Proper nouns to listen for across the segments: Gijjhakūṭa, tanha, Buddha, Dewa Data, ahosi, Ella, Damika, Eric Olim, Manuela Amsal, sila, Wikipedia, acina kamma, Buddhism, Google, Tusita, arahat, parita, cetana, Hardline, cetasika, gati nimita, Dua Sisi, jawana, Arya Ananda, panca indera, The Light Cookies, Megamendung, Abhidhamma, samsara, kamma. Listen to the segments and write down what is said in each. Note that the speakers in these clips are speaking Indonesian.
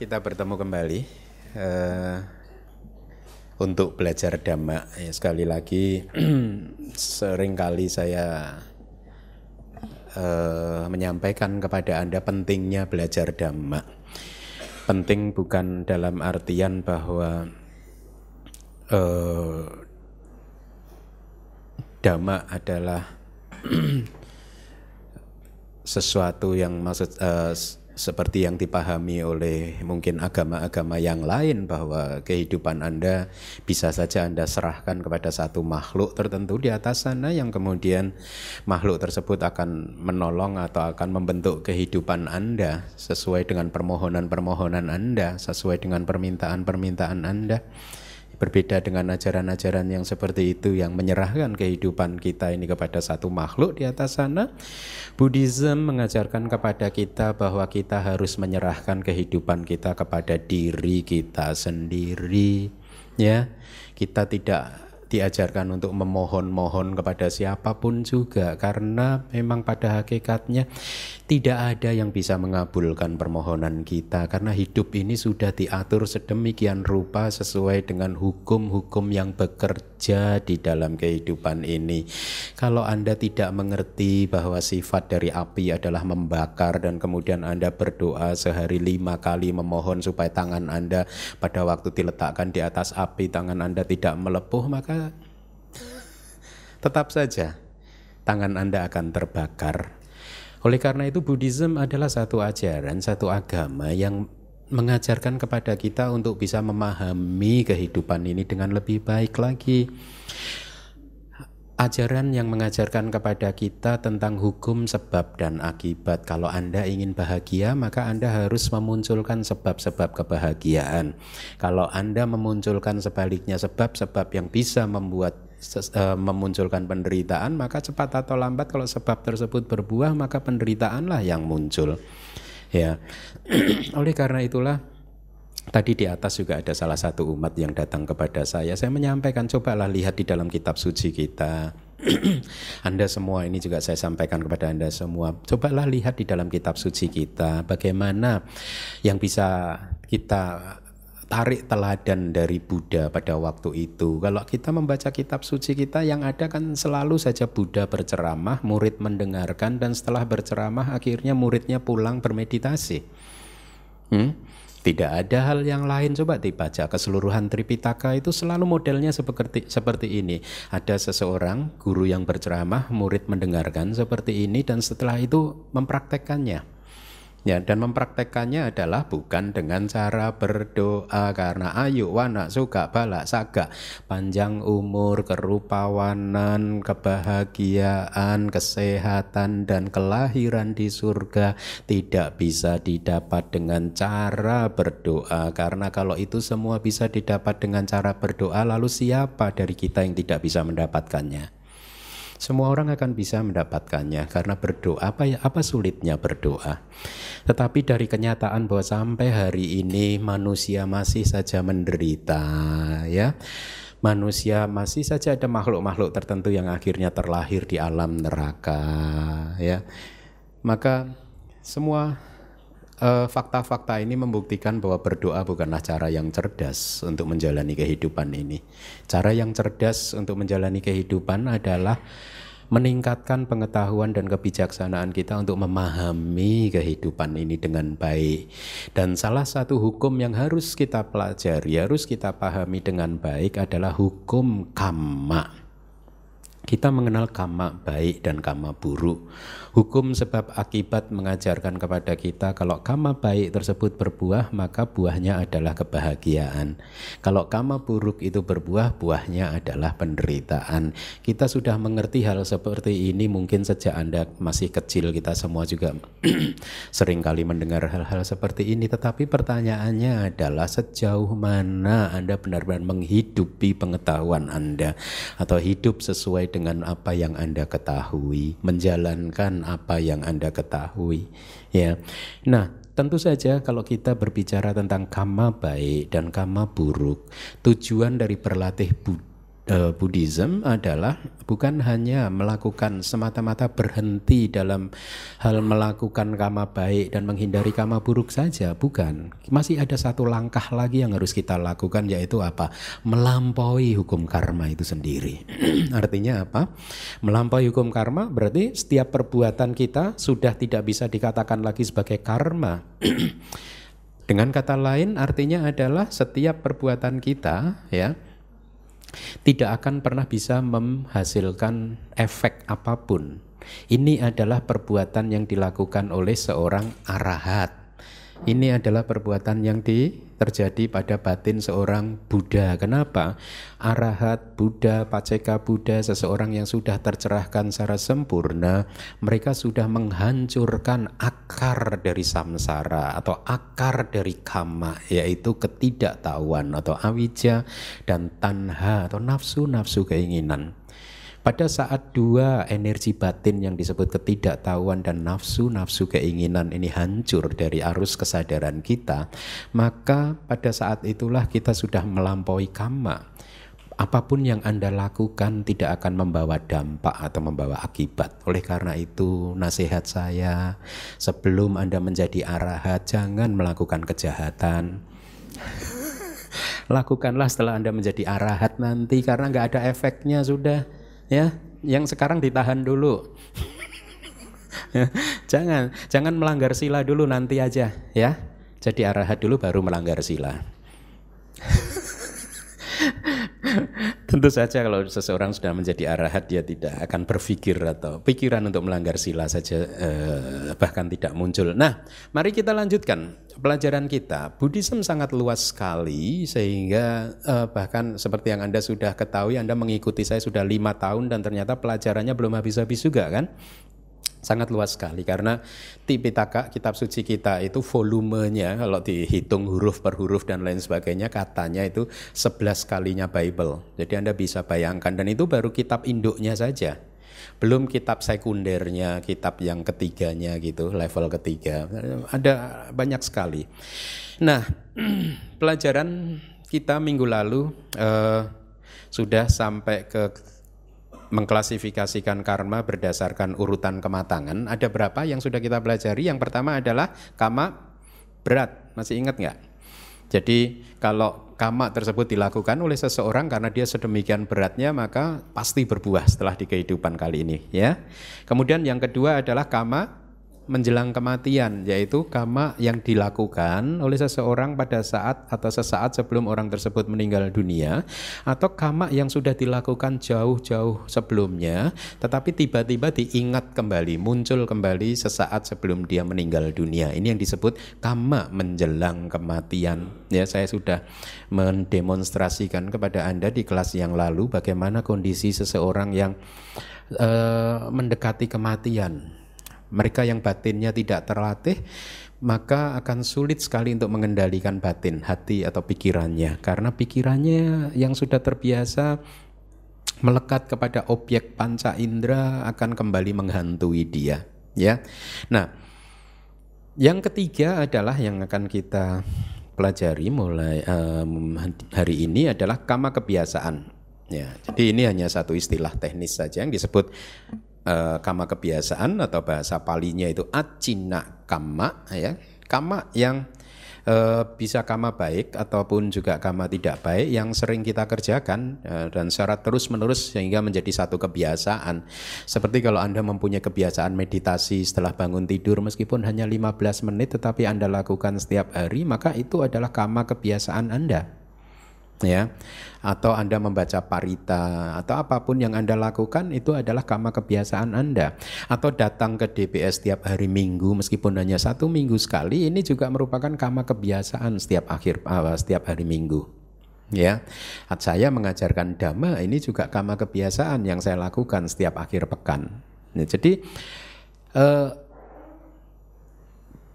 Kita bertemu kembali untuk belajar Dhamma. Ya, sekali lagi seringkali saya menyampaikan kepada Anda pentingnya belajar Dhamma. Penting bukan dalam artian bahwa Dhamma adalah sesuatu yang seperti yang dipahami oleh mungkin agama-agama yang lain, bahwa kehidupan Anda bisa saja Anda serahkan kepada satu makhluk tertentu di atas sana, yang kemudian makhluk tersebut akan menolong atau akan membentuk kehidupan Anda sesuai dengan permohonan-permohonan Anda, sesuai dengan permintaan-permintaan Anda. Berbeda dengan ajaran-ajaran yang seperti itu, yang menyerahkan kehidupan kita ini kepada satu makhluk di atas sana. Buddhism mengajarkan kepada kita bahwa kita harus menyerahkan kehidupan kita kepada diri kita sendiri. Ya, kita tidak diajarkan untuk memohon-mohon kepada siapapun juga, karena memang pada hakikatnya tidak ada yang bisa mengabulkan permohonan kita, karena hidup ini sudah diatur sedemikian rupa sesuai dengan hukum-hukum yang bekerja di dalam kehidupan ini. Kalau Anda tidak mengerti bahwa sifat dari api adalah membakar, dan kemudian Anda berdoa sehari 5 kali memohon supaya tangan Anda pada waktu diletakkan di atas api, tangan Anda tidak melepuh, maka tetap saja tangan Anda akan terbakar. Oleh karena itu, Buddhism adalah satu ajaran, satu agama yang mengajarkan kepada kita untuk bisa memahami kehidupan ini dengan lebih baik lagi. Ajaran yang mengajarkan kepada kita tentang hukum sebab dan akibat. Kalau Anda ingin bahagia, maka Anda harus memunculkan sebab-sebab kebahagiaan. Kalau Anda memunculkan sebaliknya sebab-sebab yang bisa membuat memunculkan penderitaan, maka cepat atau lambat kalau sebab tersebut berbuah, maka penderitaanlah yang muncul. Ya. Oleh karena itulah, tadi di atas juga ada salah satu umat yang datang kepada saya menyampaikan, cobalah lihat di dalam kitab suci kita. Anda semua, ini juga saya sampaikan kepada Anda semua, cobalah lihat di dalam kitab suci kita, bagaimana yang bisa kita tarik teladan dari Buddha pada waktu itu. Kalau kita membaca kitab suci kita, yang ada kan selalu saja Buddha berceramah, murid mendengarkan, dan setelah berceramah akhirnya muridnya pulang bermeditasi. Tidak ada hal yang lain. Coba dibaca keseluruhan Tripitaka, itu selalu modelnya seperti ini. Ada seseorang, guru yang berceramah, murid mendengarkan seperti ini, dan setelah itu mempraktekkannya. Ya, dan mempraktekkannya adalah bukan dengan cara berdoa, karena ayu wana suka balak saga, panjang umur, kerupawanan, kebahagiaan, kesehatan, dan kelahiran di surga tidak bisa didapat dengan cara berdoa. Karena kalau itu semua bisa didapat dengan cara berdoa, lalu siapa dari kita yang tidak bisa mendapatkannya? Semua orang akan bisa mendapatkannya, karena berdoa, apa sulitnya berdoa? Tetapi dari kenyataan bahwa sampai hari ini manusia masih saja menderita, ya. Manusia masih saja ada makhluk-makhluk tertentu yang akhirnya terlahir di alam neraka, ya. Maka semua fakta-fakta ini membuktikan bahwa berdoa bukanlah cara yang cerdas untuk menjalani kehidupan ini. Cara yang cerdas untuk menjalani kehidupan adalah meningkatkan pengetahuan dan kebijaksanaan kita untuk memahami kehidupan ini dengan baik. Dan salah satu hukum yang harus kita pelajari, harus kita pahami dengan baik adalah hukum kamma. Kita mengenal kamma baik dan kamma buruk. Hukum sebab akibat mengajarkan kepada kita, kalau kamma baik tersebut berbuah, maka buahnya adalah kebahagiaan. Kalau kamma buruk itu berbuah, buahnya adalah penderitaan. Kita sudah mengerti hal seperti ini mungkin sejak Anda masih kecil. Kita semua juga seringkali mendengar hal-hal seperti ini. Tetapi pertanyaannya adalah, sejauh mana Anda benar-benar menghidupi pengetahuan Anda, atau hidup sesuai dengan apa yang Anda ketahui, menjalankan apa yang Anda ketahui, ya. Nah, tentu saja kalau kita berbicara tentang kamma baik dan kamma buruk, tujuan dari berlatih Buddha Buddhism adalah bukan hanya melakukan semata-mata berhenti dalam hal melakukan kamma baik dan menghindari kamma buruk saja, bukan. Masih ada satu langkah lagi yang harus kita lakukan, yaitu apa? Melampaui hukum karma itu sendiri. Artinya apa? Melampaui hukum karma berarti setiap perbuatan kita sudah tidak bisa dikatakan lagi sebagai karma. Dengan kata lain artinya adalah setiap perbuatan kita ya tidak akan pernah bisa menghasilkan efek apapun. Ini adalah perbuatan yang dilakukan oleh seorang arahat. Ini adalah perbuatan yang terjadi pada batin seorang Buddha. Kenapa? Arahat, Buddha, Pacceka Buddha, seseorang yang sudah tercerahkan secara sempurna, mereka sudah menghancurkan akar dari samsara atau akar dari kamma, yaitu ketidaktahuan atau awijja dan tanha atau nafsu-nafsu keinginan. Pada saat dua energi batin yang disebut ketidaktahuan dan nafsu-nafsu keinginan ini hancur dari arus kesadaran kita, maka pada saat itulah kita sudah melampaui kamma. Apapun yang Anda lakukan tidak akan membawa dampak atau membawa akibat. Oleh karena itu nasihat saya, sebelum Anda menjadi arahat jangan melakukan kejahatan. Lakukanlah setelah Anda menjadi arahat nanti, karena nggak ada efeknya sudah. Ya, yang sekarang ditahan dulu. Ya, jangan melanggar sila dulu, nanti aja ya. Jadi arahat dulu baru melanggar sila. Tentu saja kalau seseorang sudah menjadi arahat dia tidak akan berpikir atau pikiran untuk melanggar sila saja bahkan tidak muncul. Nah, mari kita lanjutkan pelajaran kita. Buddhism sangat luas sekali sehingga bahkan seperti yang Anda sudah ketahui, Anda mengikuti saya sudah 5 tahun dan ternyata pelajarannya belum habis-habis juga kan? Sangat luas sekali karena Tripitaka, kitab suci kita itu volumenya kalau dihitung huruf per huruf dan lain sebagainya, katanya itu 11 kalinya Bible. Jadi Anda bisa bayangkan, dan itu baru kitab induknya saja. Belum kitab sekundernya, kitab yang ketiganya gitu, level ketiga. Ada banyak sekali. Nah, pelajaran kita minggu lalu sudah sampai ke mengklasifikasikan karma berdasarkan urutan kematangan. Ada berapa yang sudah kita pelajari? Yang pertama adalah kamma berat. Masih ingat nggak? Jadi kalau kamma tersebut dilakukan oleh seseorang karena dia sedemikian beratnya, maka pasti berbuah setelah di kehidupan kali ini. Ya. Kemudian yang kedua adalah kamma menjelang kematian, yaitu kamma yang dilakukan oleh seseorang pada saat atau sesaat sebelum orang tersebut meninggal dunia, atau kamma yang sudah dilakukan jauh-jauh sebelumnya tetapi tiba-tiba diingat kembali, muncul kembali sesaat sebelum dia meninggal dunia. Ini yang disebut kamma menjelang kematian. Ya, saya sudah mendemonstrasikan kepada Anda di kelas yang lalu bagaimana kondisi seseorang yang mendekati kematian. Mereka yang batinnya tidak terlatih, maka akan sulit sekali untuk mengendalikan batin, hati atau pikirannya. Karena pikirannya yang sudah terbiasa melekat kepada objek panca indera akan kembali menghantui dia. Ya. Nah, yang ketiga adalah yang akan kita pelajari mulai hari ini adalah kamma kebiasaan. Ya, jadi ini hanya satu istilah teknis saja yang disebut kamma kebiasaan, atau bahasa palinya itu acina kamma ya. Kamma yang bisa kamma baik ataupun juga kamma tidak baik yang sering kita kerjakan dan secara terus menerus sehingga menjadi satu kebiasaan. Seperti kalau Anda mempunyai kebiasaan meditasi setelah bangun tidur meskipun hanya 15 menit tetapi Anda lakukan setiap hari, maka itu adalah kamma kebiasaan Anda. Ya, atau Anda membaca parita atau apapun yang Anda lakukan itu adalah kamma kebiasaan Anda. Atau datang ke DPS setiap hari Minggu meskipun hanya 1 minggu sekali, ini juga merupakan kamma kebiasaan setiap hari Minggu. Ya, saya mengajarkan Dhamma, ini juga kamma kebiasaan yang saya lakukan setiap akhir pekan. Nah, jadi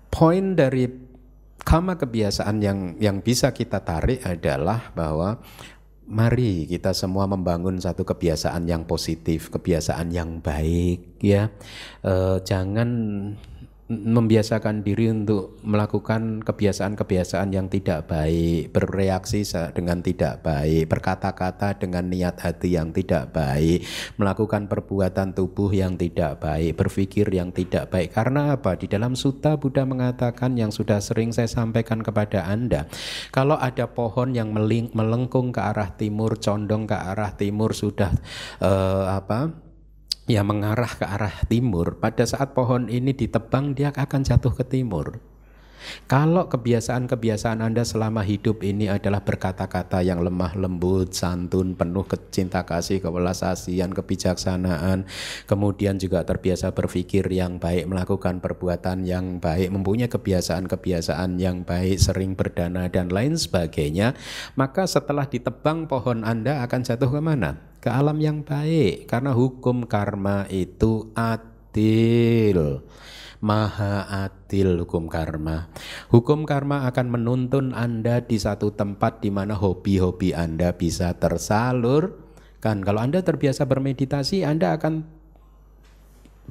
poin dari kamma kebiasaan yang bisa kita tarik adalah bahwa mari kita semua membangun satu kebiasaan yang positif, kebiasaan yang baik ya. Jangan membiasakan diri untuk melakukan kebiasaan-kebiasaan yang tidak baik, bereaksi dengan tidak baik, berkata-kata dengan niat hati yang tidak baik, melakukan perbuatan tubuh yang tidak baik, berpikir yang tidak baik. Karena apa? Di dalam sutta Buddha mengatakan yang sudah sering saya sampaikan kepada Anda, kalau ada pohon yang melengkung ke arah timur, condong ke arah timur, sudah ya mengarah ke arah timur, pada saat pohon ini ditebang dia akan jatuh ke timur. Kalau kebiasaan-kebiasaan Anda selama hidup ini adalah berkata-kata yang lemah lembut, santun, penuh cinta kasih, kewelas asihan, kebijaksanaan, kemudian juga terbiasa berpikir yang baik, melakukan perbuatan yang baik, mempunyai kebiasaan-kebiasaan yang baik, sering berdana dan lain sebagainya, maka setelah ditebang pohon Anda akan jatuh ke mana? Ke alam yang baik, karena hukum karma itu adil, maha adil hukum karma. Hukum karma akan menuntun Anda di satu tempat di mana hobi-hobi Anda bisa tersalurkan. Kalau Anda terbiasa bermeditasi, Anda akan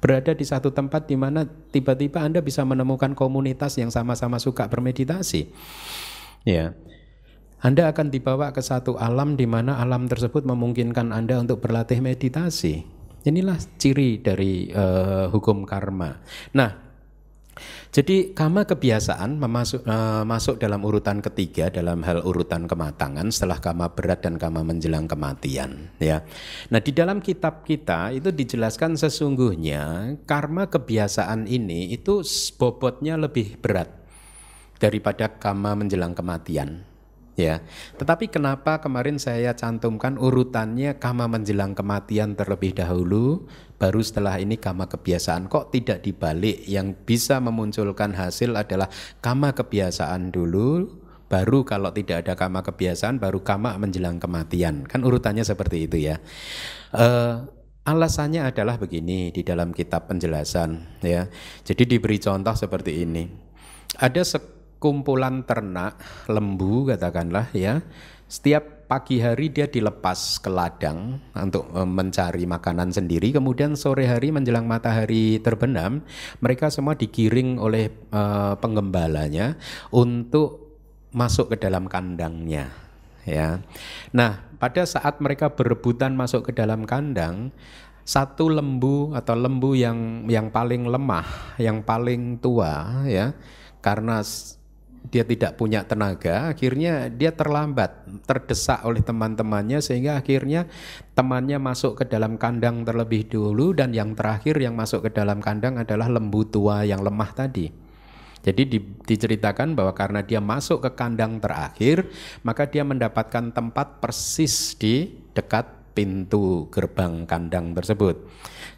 berada di satu tempat di mana tiba-tiba Anda bisa menemukan komunitas yang sama-sama suka bermeditasi. Ya. Anda akan dibawa ke satu alam di mana alam tersebut memungkinkan Anda untuk berlatih meditasi. Inilah ciri dari hukum karma. Nah, jadi kamma kebiasaan masuk dalam urutan ketiga dalam hal urutan kematangan setelah kamma berat dan kamma menjelang kematian. Ya. Nah, di dalam kitab kita itu dijelaskan sesungguhnya karma kebiasaan ini itu bobotnya lebih berat daripada kamma menjelang kematian. Ya, tetapi kenapa kemarin saya cantumkan urutannya kamma menjelang kematian terlebih dahulu, baru setelah ini kamma kebiasaan? Kok tidak dibalik? Yang bisa memunculkan hasil adalah kamma kebiasaan dulu, baru kalau tidak ada kamma kebiasaan, baru kamma menjelang kematian. Kan urutannya seperti itu ya. Alasannya adalah begini di dalam kitab penjelasan. Ya, jadi diberi contoh seperti ini. Ada kumpulan ternak lembu katakanlah ya, setiap pagi hari dia dilepas ke ladang untuk mencari makanan sendiri, kemudian sore hari menjelang matahari terbenam mereka semua digiring oleh penggembalanya untuk masuk ke dalam kandangnya ya. Nah, pada saat mereka berebutan masuk ke dalam kandang, satu lembu atau lembu yang paling lemah, yang paling tua ya, karena dia tidak punya tenaga, akhirnya dia terlambat, terdesak oleh teman-temannya, sehingga akhirnya temannya masuk ke dalam kandang terlebih dulu, dan yang terakhir yang masuk ke dalam kandang adalah lembu tua yang lemah tadi. Jadi diceritakan bahwa karena dia masuk ke kandang terakhir, maka dia mendapatkan tempat persis di dekat pintu gerbang kandang tersebut.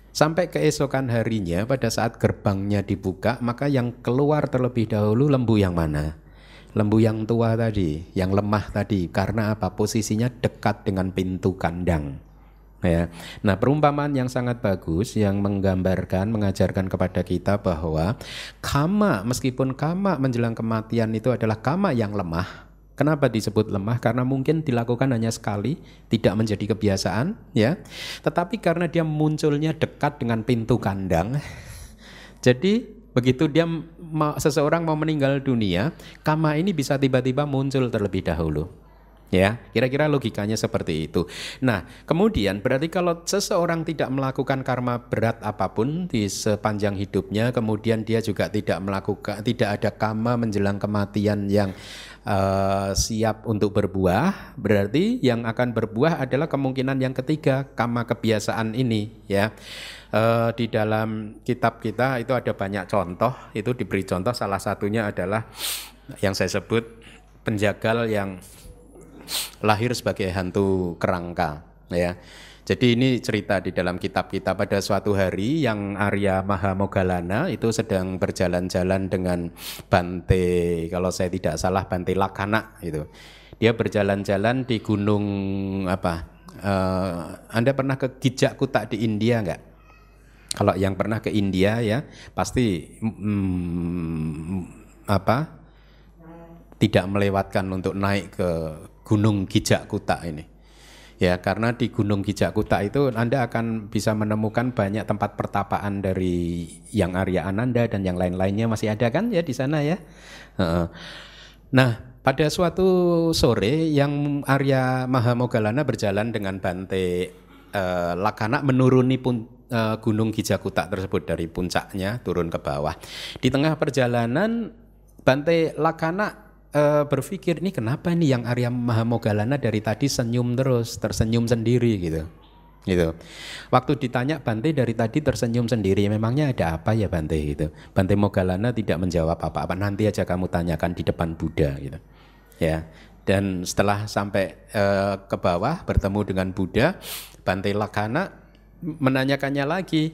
Sampai keesokan harinya pada saat gerbangnya dibuka, maka yang keluar terlebih dahulu lembu yang mana? Lembu yang tua tadi, yang lemah tadi. Karena apa? Posisinya dekat dengan pintu kandang. Ya. Nah, perumpamaan yang sangat bagus yang menggambarkan, mengajarkan kepada kita bahwa kamma, meskipun kamma menjelang kematian itu adalah kamma yang lemah. Kenapa disebut lemah? Karena mungkin dilakukan hanya sekali, tidak menjadi kebiasaan, ya. Tetapi karena dia munculnya dekat dengan pintu kandang, jadi begitu dia seseorang mau meninggal dunia, kamma ini bisa tiba-tiba muncul terlebih dahulu, ya. Kira-kira logikanya seperti itu. Nah, kemudian berarti kalau seseorang tidak melakukan karma berat apapun di sepanjang hidupnya, kemudian dia juga tidak ada kamma menjelang kematian yang siap untuk berbuah, berarti yang akan berbuah adalah kemungkinan yang ketiga, kamma kebiasaan ini ya. Di dalam kitab kita itu ada banyak contoh, itu diberi contoh, salah satunya adalah yang saya sebut penjagal yang lahir sebagai hantu kerangka ya. Jadi ini cerita di dalam kitab kita. Pada suatu hari yang Arya Mahāmoggallāna itu sedang berjalan-jalan dengan Bhante, kalau saya tidak salah Bhante Lakkhaṇa itu. Dia berjalan-jalan di gunung apa? Anda pernah ke Gijjhakūṭa di India enggak? Kalau yang pernah ke India ya pasti tidak melewatkan untuk naik ke gunung Gijjhakūṭa ini. Ya, karena di Gunung Gijjhakūṭa itu Anda akan bisa menemukan banyak tempat pertapaan dari yang Arya Ananda dan yang lain-lainnya masih ada kan ya di sana ya. Nah, pada suatu sore yang Arya Mahāmoggallāna berjalan dengan Bhante Lakkhaṇa menuruni Gunung Gijjhakūṭa tersebut dari puncaknya turun ke bawah. Di tengah perjalanan Bhante Lakkhaṇa berpikir, ini kenapa nih yang Arya Mahāmoggallāna dari tadi senyum terus, tersenyum sendiri gitu. Waktu ditanya, Bhante dari tadi tersenyum sendiri, memangnya ada apa ya Bhante gitu. Bhante Moggallāna tidak menjawab apa-apa, nanti aja kamu tanyakan di depan Buddha gitu. Ya. Dan setelah sampai ke bawah bertemu dengan Buddha, Bhante Lakkhaṇa menanyakannya lagi.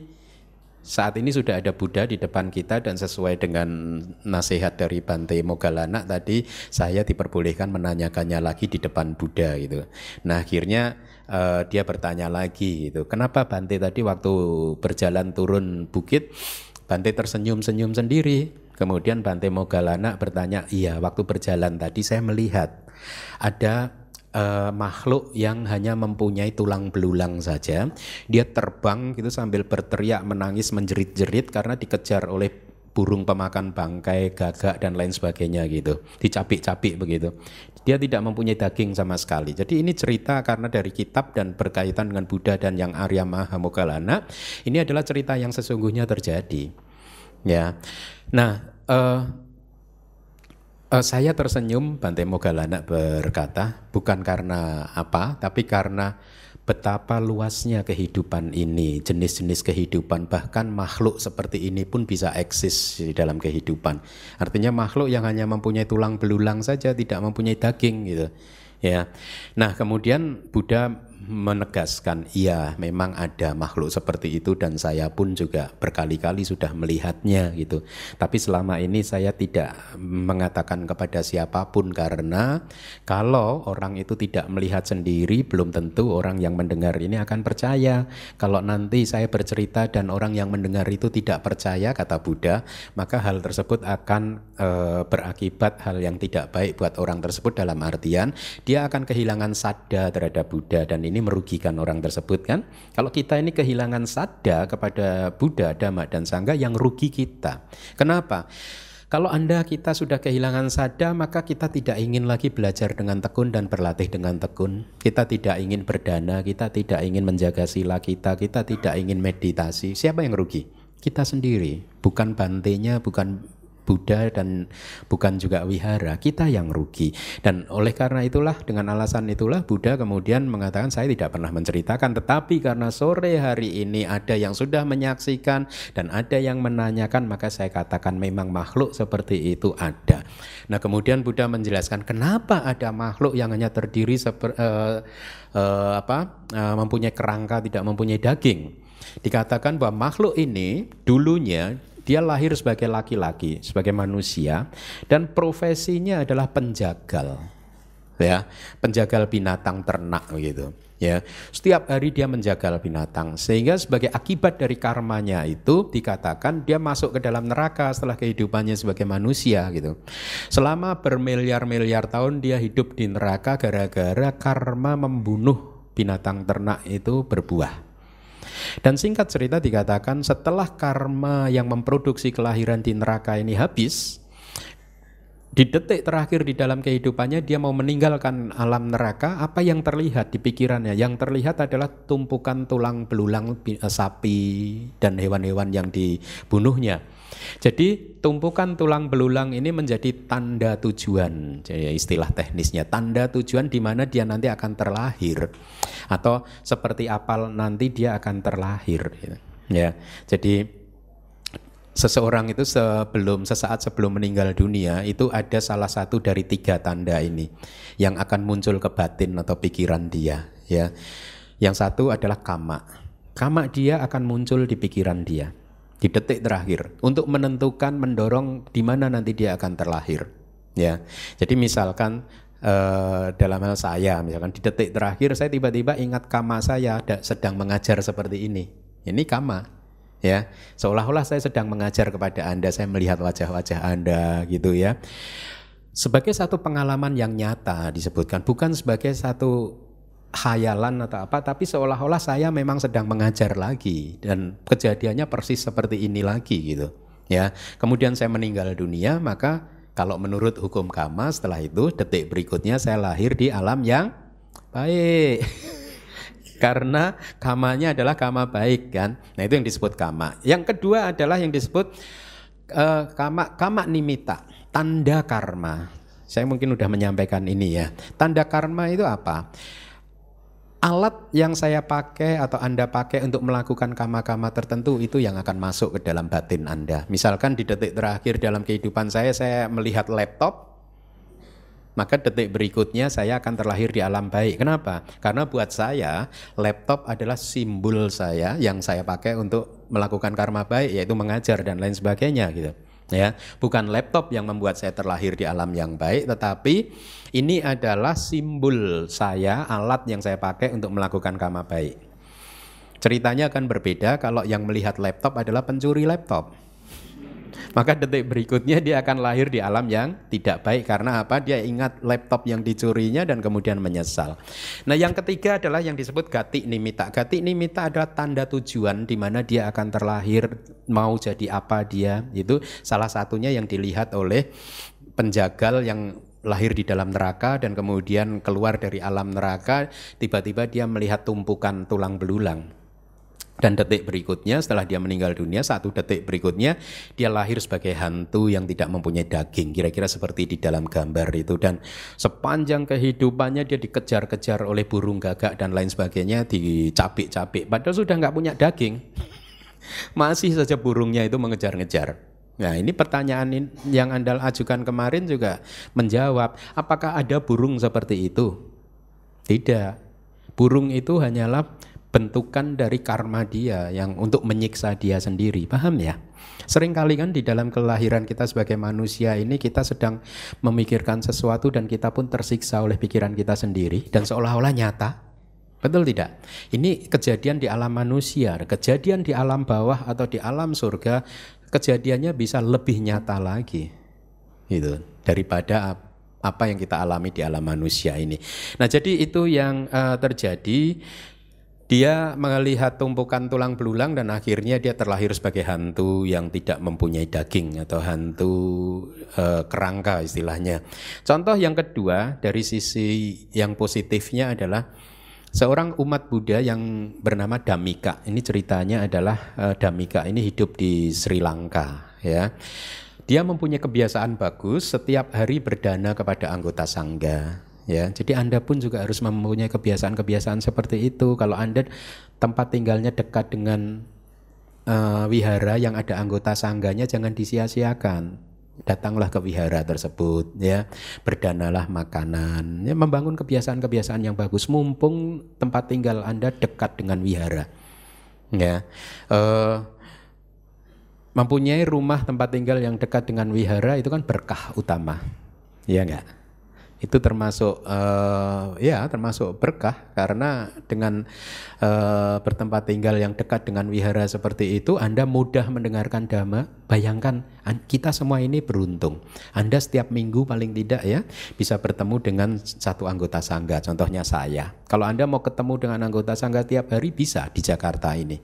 Saat ini sudah ada Buddha di depan kita dan sesuai dengan nasihat dari Bhante Moggallāna tadi, saya diperbolehkan menanyakannya lagi di depan Buddha gitu. Nah akhirnya dia bertanya lagi gitu, kenapa Bhante tadi waktu berjalan turun bukit, Bhante tersenyum-senyum sendiri? Kemudian Bhante Moggallāna bertanya, iya waktu berjalan tadi saya melihat ada makhluk yang hanya mempunyai tulang belulang saja, dia terbang gitu sambil berteriak, menangis, menjerit-jerit karena dikejar oleh burung pemakan bangkai, gagak dan lain sebagainya gitu, dicapik-capik begitu. Dia tidak mempunyai daging sama sekali. Jadi ini cerita karena dari kitab dan berkaitan dengan Buddha dan yang Arya Mahāmoggallāna, ini adalah cerita yang sesungguhnya terjadi. Ya, nah saya tersenyum, Bhante Moggallāna berkata, bukan karena apa, tapi karena betapa luasnya kehidupan ini, jenis-jenis kehidupan, bahkan makhluk seperti ini pun bisa eksis di dalam kehidupan. Artinya makhluk yang hanya mempunyai tulang belulang saja, tidak mempunyai daging gitu. Ya. Nah kemudian Buddha menegaskan, iya memang ada makhluk seperti itu dan saya pun juga berkali-kali sudah melihatnya gitu. Tapi selama ini saya tidak mengatakan kepada siapapun karena kalau orang itu tidak melihat sendiri belum tentu orang yang mendengar ini akan percaya. Kalau nanti saya bercerita dan orang yang mendengar itu tidak percaya, kata Buddha, maka hal tersebut akan berakibat hal yang tidak baik buat orang tersebut, dalam artian dia akan kehilangan sadha terhadap Buddha dan ini merugikan orang tersebut kan. Kalau kita ini kehilangan sadha kepada Buddha, Dhamma dan Sangha, yang rugi kita. Kenapa? Kalau kita sudah kehilangan sadha, maka kita tidak ingin lagi belajar dengan tekun dan berlatih dengan tekun. Kita tidak ingin berdana, kita tidak ingin menjaga sila kita, kita tidak ingin meditasi. Siapa yang rugi? Kita sendiri. Bukan bantenya, bukan Buddha dan bukan juga wihara, kita yang rugi. Dan oleh karena itulah, dengan alasan itulah Buddha kemudian mengatakan, saya tidak pernah menceritakan, tetapi karena sore hari ini ada yang sudah menyaksikan dan ada yang menanyakan, maka saya katakan memang makhluk seperti itu ada. Nah kemudian Buddha menjelaskan kenapa ada makhluk yang hanya terdiri mempunyai kerangka, tidak mempunyai daging. Dikatakan bahwa makhluk ini dulunya dia lahir sebagai laki-laki, sebagai manusia, dan profesinya adalah penjagal, ya, penjagal binatang ternak gitu. Ya, setiap hari dia menjagal binatang, sehingga sebagai akibat dari karmanya itu dikatakan dia masuk ke dalam neraka setelah kehidupannya sebagai manusia gitu. Selama bermiliar-miliar tahun dia hidup di neraka gara-gara karma membunuh binatang ternak itu berbuah. Dan singkat cerita dikatakan setelah karma yang memproduksi kelahiran di neraka ini habis, di detik terakhir di dalam kehidupannya dia mau meninggalkan alam neraka, apa yang terlihat di pikirannya? Yang terlihat adalah tumpukan tulang belulang sapi dan hewan-hewan yang dibunuhnya. Jadi tumpukan tulang belulang ini menjadi tanda tujuan, jadi istilah teknisnya tanda tujuan di mana dia nanti akan terlahir atau seperti apa nanti dia akan terlahir. Ya, jadi seseorang itu sesaat sebelum meninggal dunia itu ada salah satu dari 3 tanda ini yang akan muncul ke batin atau pikiran dia. Ya, yang satu adalah kamma. Kamma dia akan muncul di pikiran dia di detik terakhir untuk menentukan, mendorong di mana nanti dia akan terlahir. Ya, jadi misalkan dalam hal saya, misalkan di detik terakhir saya tiba-tiba ingat kamma saya sedang mengajar seperti ini. Ini kamma. Ya, seolah-olah saya sedang mengajar kepada Anda, saya melihat wajah-wajah Anda gitu ya. Sebagai satu pengalaman yang nyata disebutkan, bukan sebagai satu khayalan atau apa, tapi seolah-olah saya memang sedang mengajar lagi dan kejadiannya persis seperti ini lagi gitu ya. Kemudian saya meninggal dunia, maka kalau menurut hukum kamma setelah itu detik berikutnya saya lahir di alam yang baik karena kammanya adalah kamma baik kan. Nah itu yang disebut kamma. Yang kedua adalah yang disebut kamma nimita, tanda karma. Saya mungkin sudah menyampaikan ini ya. Tanda karma itu apa? Alat yang saya pakai atau Anda pakai untuk melakukan kamma-kamma tertentu itu yang akan masuk ke dalam batin Anda. Misalkan di detik terakhir dalam kehidupan saya melihat laptop, maka detik berikutnya saya akan terlahir di alam baik. Kenapa? Karena buat saya laptop adalah simbol saya yang saya pakai untuk melakukan karma baik, yaitu mengajar dan lain sebagainya gitu. Ya, bukan laptop yang membuat saya terlahir di alam yang baik, tetapi ini adalah simbol saya, alat yang saya pakai untuk melakukan kamma baik. Ceritanya akan berbeda kalau yang melihat laptop adalah pencuri laptop. Maka detik berikutnya dia akan lahir di alam yang tidak baik. Karena apa? Dia ingat laptop yang dicurinya dan kemudian menyesal. Nah yang ketiga adalah yang disebut gati nimita. Gati nimita adalah tanda tujuan di mana dia akan terlahir. Mau jadi apa dia, itu salah satunya yang dilihat oleh penjagal yang lahir di dalam neraka dan kemudian keluar dari alam neraka, tiba-tiba dia melihat tumpukan tulang belulang. Dan detik berikutnya setelah dia meninggal dunia, satu detik berikutnya dia lahir sebagai hantu yang tidak mempunyai daging, kira-kira seperti di dalam gambar itu. Dan sepanjang kehidupannya dia dikejar-kejar oleh burung gagak dan lain sebagainya, dicapik-capik, padahal sudah nggak punya daging. Masih saja burungnya itu mengejar-ngejar. Nah ini pertanyaan yang Anda ajukan kemarin juga menjawab. Apakah ada burung seperti itu? Tidak. Burung itu hanyalah bentukan dari karma dia yang untuk menyiksa dia sendiri. Paham ya? Seringkali kan di dalam kelahiran kita sebagai manusia ini kita sedang memikirkan sesuatu dan kita pun tersiksa oleh pikiran kita sendiri dan seolah-olah nyata. Betul tidak? Ini kejadian di alam manusia, kejadian di alam bawah atau di alam surga, kejadiannya bisa lebih nyata lagi gitu, daripada apa yang kita alami di alam manusia ini. Nah jadi itu yang terjadi, dia melihat tumpukan tulang belulang dan akhirnya dia terlahir sebagai hantu yang tidak mempunyai daging atau hantu kerangka istilahnya. Contoh yang kedua dari sisi yang positifnya adalah seorang umat Buddha yang bernama Damika. Ini ceritanya adalah Damika ini hidup di Sri Lanka ya. Dia mempunyai kebiasaan bagus setiap hari berdana kepada anggota sangga ya. Jadi Anda pun juga harus mempunyai kebiasaan-kebiasaan seperti itu. Kalau Anda tempat tinggalnya dekat dengan wihara yang ada anggota sangganya, jangan disia-siakan. Datanglah ke wihara tersebut ya, berdanalah makanan ya, membangun kebiasaan-kebiasaan yang bagus mumpung tempat tinggal Anda dekat dengan wihara ya. Mempunyai rumah tempat tinggal yang dekat dengan wihara itu kan berkah utama ya enggak? Itu termasuk termasuk berkah, karena dengan bertempat tinggal yang dekat dengan wihara seperti itu Anda mudah mendengarkan Dhamma. Bayangkan kita semua ini beruntung. Anda setiap minggu paling tidak ya bisa bertemu dengan satu anggota sangga. Contohnya saya. Kalau Anda mau ketemu dengan anggota sangga tiap hari bisa di Jakarta ini.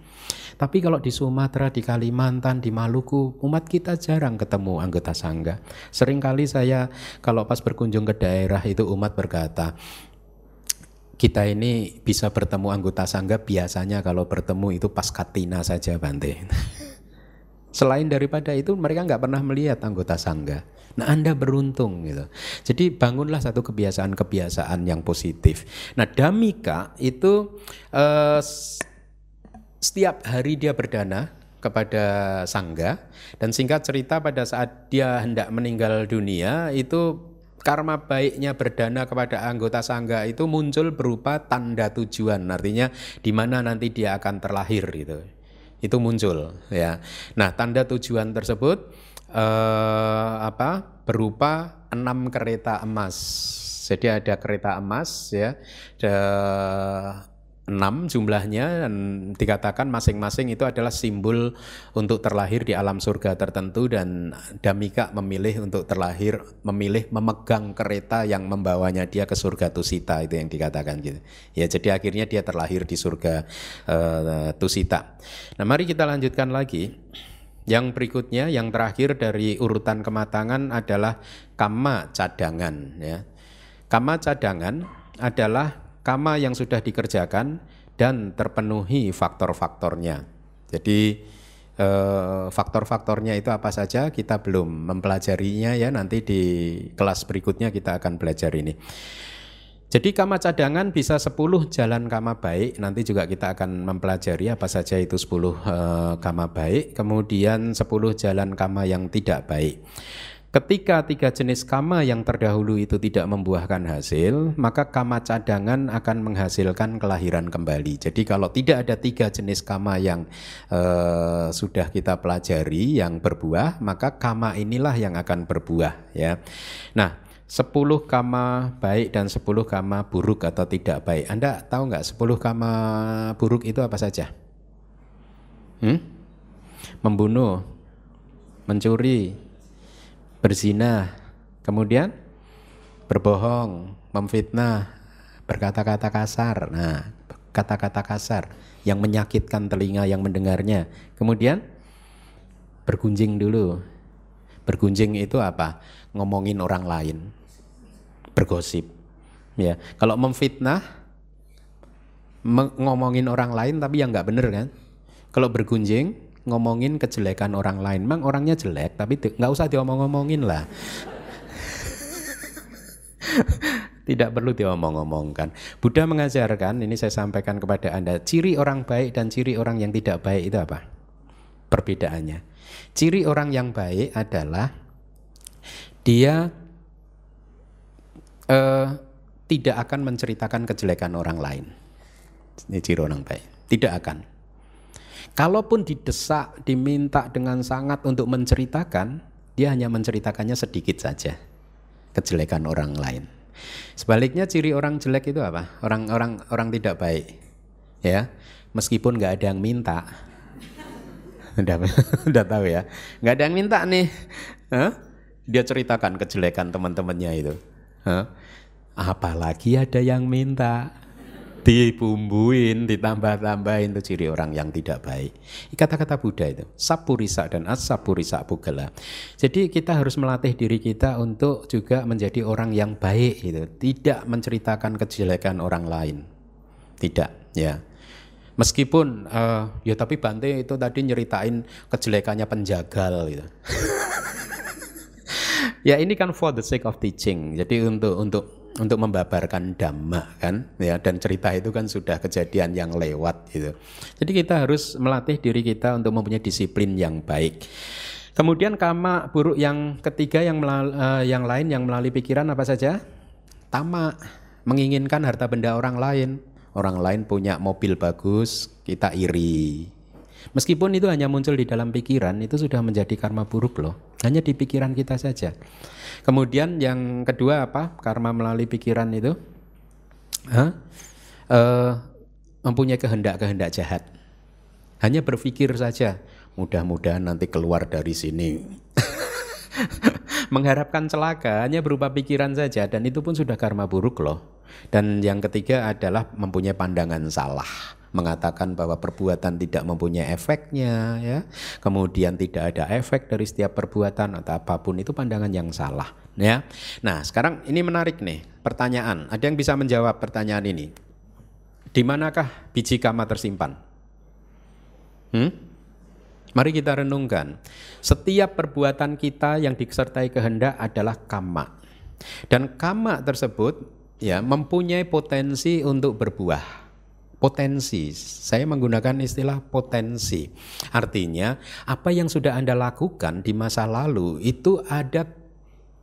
Tapi kalau di Sumatera, di Kalimantan, di Maluku, umat kita jarang ketemu anggota sangga. Seringkali saya kalau pas berkunjung ke daerah itu umat berkata, kita ini bisa bertemu anggota sangga biasanya kalau bertemu itu pas katina saja Bante. Selain daripada itu mereka nggak pernah melihat anggota sangga. Nah Anda beruntung gitu. Jadi bangunlah satu kebiasaan-kebiasaan yang positif. Nah Damika itu setiap hari dia berdana kepada sangga, dan singkat cerita pada saat dia hendak meninggal dunia itu karma baiknya berdana kepada anggota sangga itu muncul berupa tanda tujuan, artinya di mana nanti dia akan terlahir gitu. Itu muncul ya. Nah, tanda tujuan tersebut berupa 6 kereta emas. Jadi ada kereta emas ya. Ada 6 jumlahnya, dan dikatakan masing-masing itu adalah simbol untuk terlahir di alam surga tertentu, dan Damika memilih untuk terlahir, memilih memegang kereta yang membawanya dia ke surga Tusita, itu yang dikatakan gitu. Ya, jadi akhirnya dia terlahir di surga Tusita. Nah, mari kita lanjutkan lagi. Yang berikutnya, yang terakhir dari urutan kematangan adalah kamma cadangan ya. Kamma cadangan adalah kamma yang sudah dikerjakan dan terpenuhi faktor-faktornya. Jadi faktor-faktornya itu apa saja kita belum mempelajarinya ya, nanti di kelas berikutnya kita akan belajar ini. Jadi kamma cadangan bisa 10 jalan kamma baik, nanti juga kita akan mempelajari apa saja itu 10 kamma baik, kemudian 10 jalan kamma yang tidak baik. Ketika 3 jenis kamma yang terdahulu itu tidak membuahkan hasil, maka kamma cadangan akan menghasilkan kelahiran kembali. Jadi kalau tidak ada 3 jenis kamma yang sudah kita pelajari yang berbuah, maka kamma inilah yang akan berbuah ya. Nah, 10 kamma baik dan 10 kamma buruk atau tidak baik. Anda tahu nggak 10 kamma buruk itu apa saja? Membunuh, mencuri, berzina, kemudian berbohong, memfitnah, berkata-kata kasar. Nah, kata-kata kasar yang menyakitkan telinga yang mendengarnya. Kemudian bergunjing dulu. Bergunjing itu apa? Ngomongin orang lain, bergosip ya. Kalau memfitnah ngomongin orang lain tapi yang nggak bener kan. Kalau bergunjing ngomongin kejelekan orang lain, memang orangnya jelek tapi nggak usah diomong-omongin lah. Tidak perlu diomong-omongkan. Buddha mengajarkan, ini saya sampaikan kepada Anda, ciri orang baik dan ciri orang yang tidak baik itu apa perbedaannya. Ciri orang yang baik adalah dia tidak akan menceritakan kejelekan orang lain. Ini ciri orang baik, tidak akan. Kalaupun didesak, diminta dengan sangat untuk menceritakan, dia hanya menceritakannya sedikit saja, kejelekan orang lain. Sebaliknya ciri orang jelek itu apa? Orang tidak baik ya, meskipun nggak ada yang minta. Udah tahu ya, nggak ada yang minta nih. Dia ceritakan kejelekan teman-temannya itu. Apalagi ada yang minta, dibumbuin, ditambah-tambahin. Itu ciri orang yang tidak baik. Kata-kata Buddha itu, sapurisa dan asapurisa pugala. Jadi kita harus melatih diri kita untuk juga menjadi orang yang baik gitu. Tidak menceritakan kejelekan orang lain. Tidak ya. Meskipun ya tapi Bhante itu tadi nyeritain kejelekannya penjagal gitu. Ya ini kan for the sake of teaching, jadi untuk membabarkan Dhamma kan ya, dan cerita itu kan sudah kejadian yang lewat gitu. Jadi kita harus melatih diri kita untuk mempunyai disiplin yang baik. Kemudian kamma buruk yang ketiga yang lain yang melalui pikiran apa saja? Tama, menginginkan harta benda orang lain. Orang lain punya mobil bagus, kita iri. Meskipun itu hanya muncul di dalam pikiran, itu sudah menjadi karma buruk loh. Hanya di pikiran kita saja. Kemudian yang kedua apa? Karma melalui pikiran itu mempunyai kehendak-kehendak jahat. Hanya berpikir saja, mudah-mudahan nanti keluar dari sini. Mengharapkan celaka, hanya berupa pikiran saja. Dan itu pun sudah karma buruk loh. Dan yang ketiga adalah mempunyai pandangan salah, mengatakan bahwa perbuatan tidak mempunyai efeknya ya. Kemudian tidak ada efek dari setiap perbuatan atau apapun, itu pandangan yang salah ya. Nah, sekarang ini menarik nih pertanyaan. Ada yang bisa menjawab pertanyaan ini? Di manakah biji kamma tersimpan? Mari kita renungkan. Setiap perbuatan kita yang disertai kehendak adalah kamma. Dan kamma tersebut ya mempunyai potensi untuk berbuah. Potensi, saya menggunakan istilah potensi. Artinya apa yang sudah Anda lakukan di masa lalu itu ada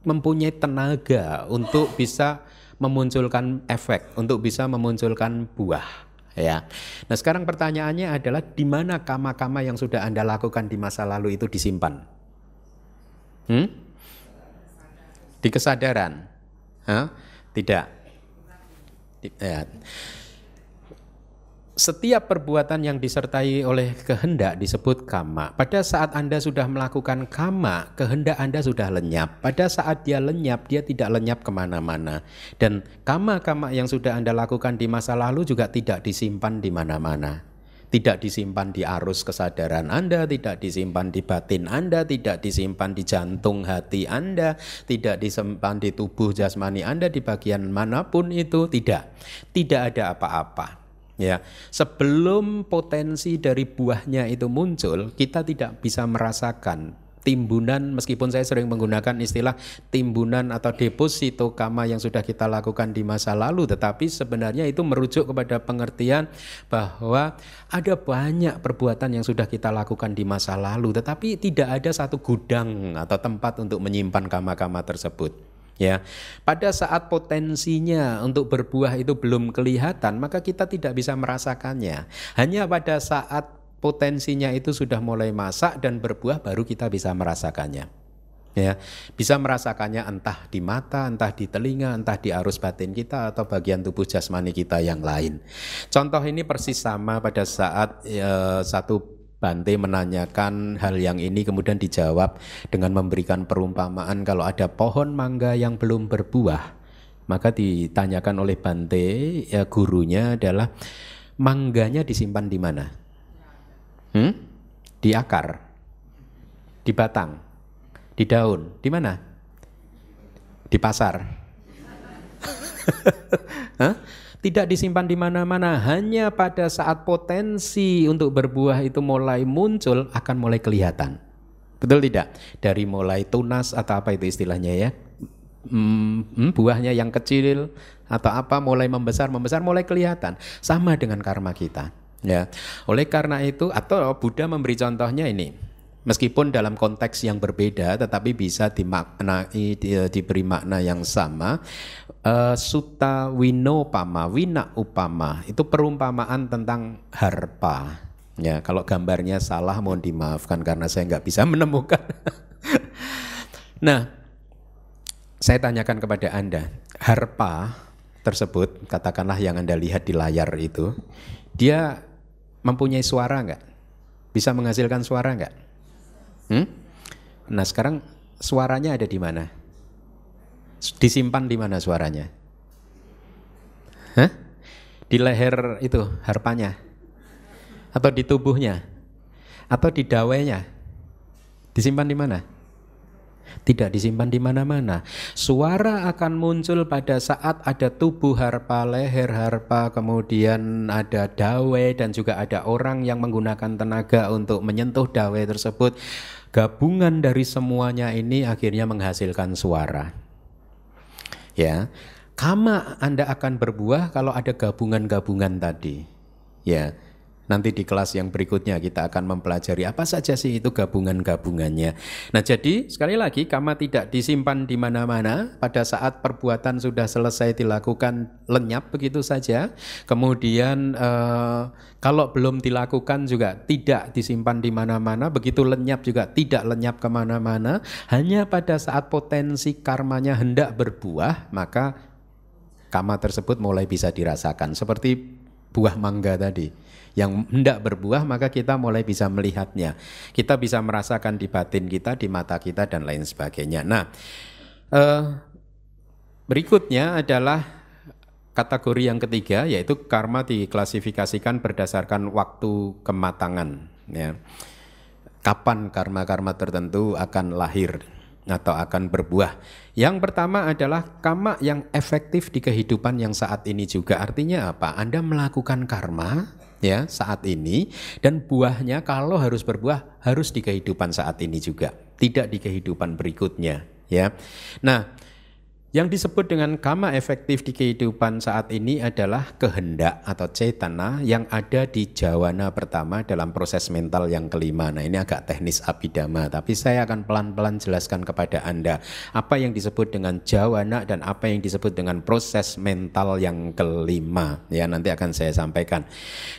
mempunyai tenaga untuk bisa memunculkan efek, untuk bisa memunculkan buah. Ya. Nah sekarang pertanyaannya adalah di mana kamma-kamma yang sudah Anda lakukan di masa lalu itu disimpan? Di kesadaran? Tidak. Ya. setiap perbuatan yang disertai oleh kehendak disebut kamma. Pada saat Anda sudah melakukan kamma, kehendak Anda sudah lenyap. Pada saat dia lenyap, dia tidak lenyap kemana-mana. Dan kamma-kamma yang sudah Anda lakukan di masa lalu juga tidak disimpan di mana-mana. Tidak disimpan di arus kesadaran Anda, tidak disimpan di batin Anda, tidak disimpan di jantung hati Anda, tidak disimpan di tubuh jasmani Anda, di bagian manapun itu, tidak. Tidak ada apa-apa. Ya, sebelum potensi dari buahnya itu muncul, kita tidak bisa merasakan timbunan, meskipun saya sering menggunakan istilah timbunan atau deposito kamma yang sudah kita lakukan di masa lalu, tetapi sebenarnya itu merujuk kepada pengertian bahwa ada banyak perbuatan yang sudah kita lakukan di masa lalu, tetapi tidak ada satu gudang atau tempat untuk menyimpan kamma-kamma tersebut. Ya, pada saat potensinya untuk berbuah itu belum kelihatan, maka kita tidak bisa merasakannya. Hanya pada saat potensinya itu sudah mulai masak dan berbuah, baru kita bisa merasakannya. Ya, bisa merasakannya entah di mata, entah di telinga, entah di arus batin kita atau bagian tubuh jasmani kita yang lain. Contoh ini persis sama pada saat satu Bhante menanyakan hal yang ini kemudian dijawab dengan memberikan perumpamaan kalau ada pohon mangga yang belum berbuah, maka ditanyakan oleh Bhante ya, gurunya adalah mangganya disimpan di mana? Di akar, di batang, di daun, di mana? Di pasar. Tidak disimpan di mana-mana, hanya pada saat potensi untuk berbuah itu mulai muncul akan mulai kelihatan. Betul tidak? Dari mulai tunas atau apa itu istilahnya ya, buahnya yang kecil atau apa mulai membesar mulai kelihatan. Sama dengan karma kita. Ya. Oleh karena itu, atau Buddha memberi contohnya ini. Meskipun dalam konteks yang berbeda, tetapi bisa dimaknai, diberi makna yang sama. Sutta winopama, wina upama, itu perumpamaan tentang harpa. Ya, kalau gambarnya salah mohon dimaafkan karena saya nggak bisa menemukan. Nah, saya tanyakan kepada Anda, harpa tersebut, katakanlah yang Anda lihat di layar itu, dia mempunyai suara nggak? Bisa menghasilkan suara nggak? Nah sekarang suaranya ada di mana? Disimpan di mana suaranya? Di leher itu harpanya? Atau di tubuhnya? Atau di dawainya? Disimpan di mana? Tidak disimpan di mana-mana. Suara akan muncul pada saat ada tubuh harpa, leher harpa, kemudian ada dawai dan juga ada orang yang menggunakan tenaga untuk menyentuh dawai tersebut. Gabungan dari semuanya ini akhirnya menghasilkan suara. Ya, kamma Anda akan berbuah kalau ada gabungan-gabungan tadi. Ya. Nanti di kelas yang berikutnya kita akan mempelajari apa saja sih itu gabungan-gabungannya. Nah jadi sekali lagi kamma tidak disimpan di mana-mana. Pada saat perbuatan sudah selesai dilakukan lenyap begitu saja. Kemudian kalau belum dilakukan juga tidak disimpan di mana-mana. Begitu lenyap juga tidak lenyap kemana-mana. Hanya pada saat potensi karmanya hendak berbuah, maka kamma tersebut mulai bisa dirasakan. Seperti buah mangga tadi yang hendak berbuah, maka kita mulai bisa melihatnya, kita bisa merasakan di batin kita, di mata kita dan lain sebagainya. Nah berikutnya adalah kategori yang ketiga, yaitu karma diklasifikasikan berdasarkan waktu kematangan ya. Kapan karma-karma tertentu akan lahir atau akan berbuah. Yang pertama adalah kamma yang efektif di kehidupan yang saat ini juga. Artinya apa? Anda melakukan karma ya saat ini dan buahnya kalau harus berbuah harus di kehidupan saat ini juga, tidak di kehidupan berikutnya ya. Nah, yang disebut dengan kamma efektif di kehidupan saat ini adalah kehendak atau cetana yang ada di jawana pertama dalam proses mental yang kelima. Nah ini agak teknis abhidhamma, tapi saya akan pelan-pelan jelaskan kepada Anda apa yang disebut dengan jawana dan apa yang disebut dengan proses mental yang kelima. Ya nanti akan saya sampaikan.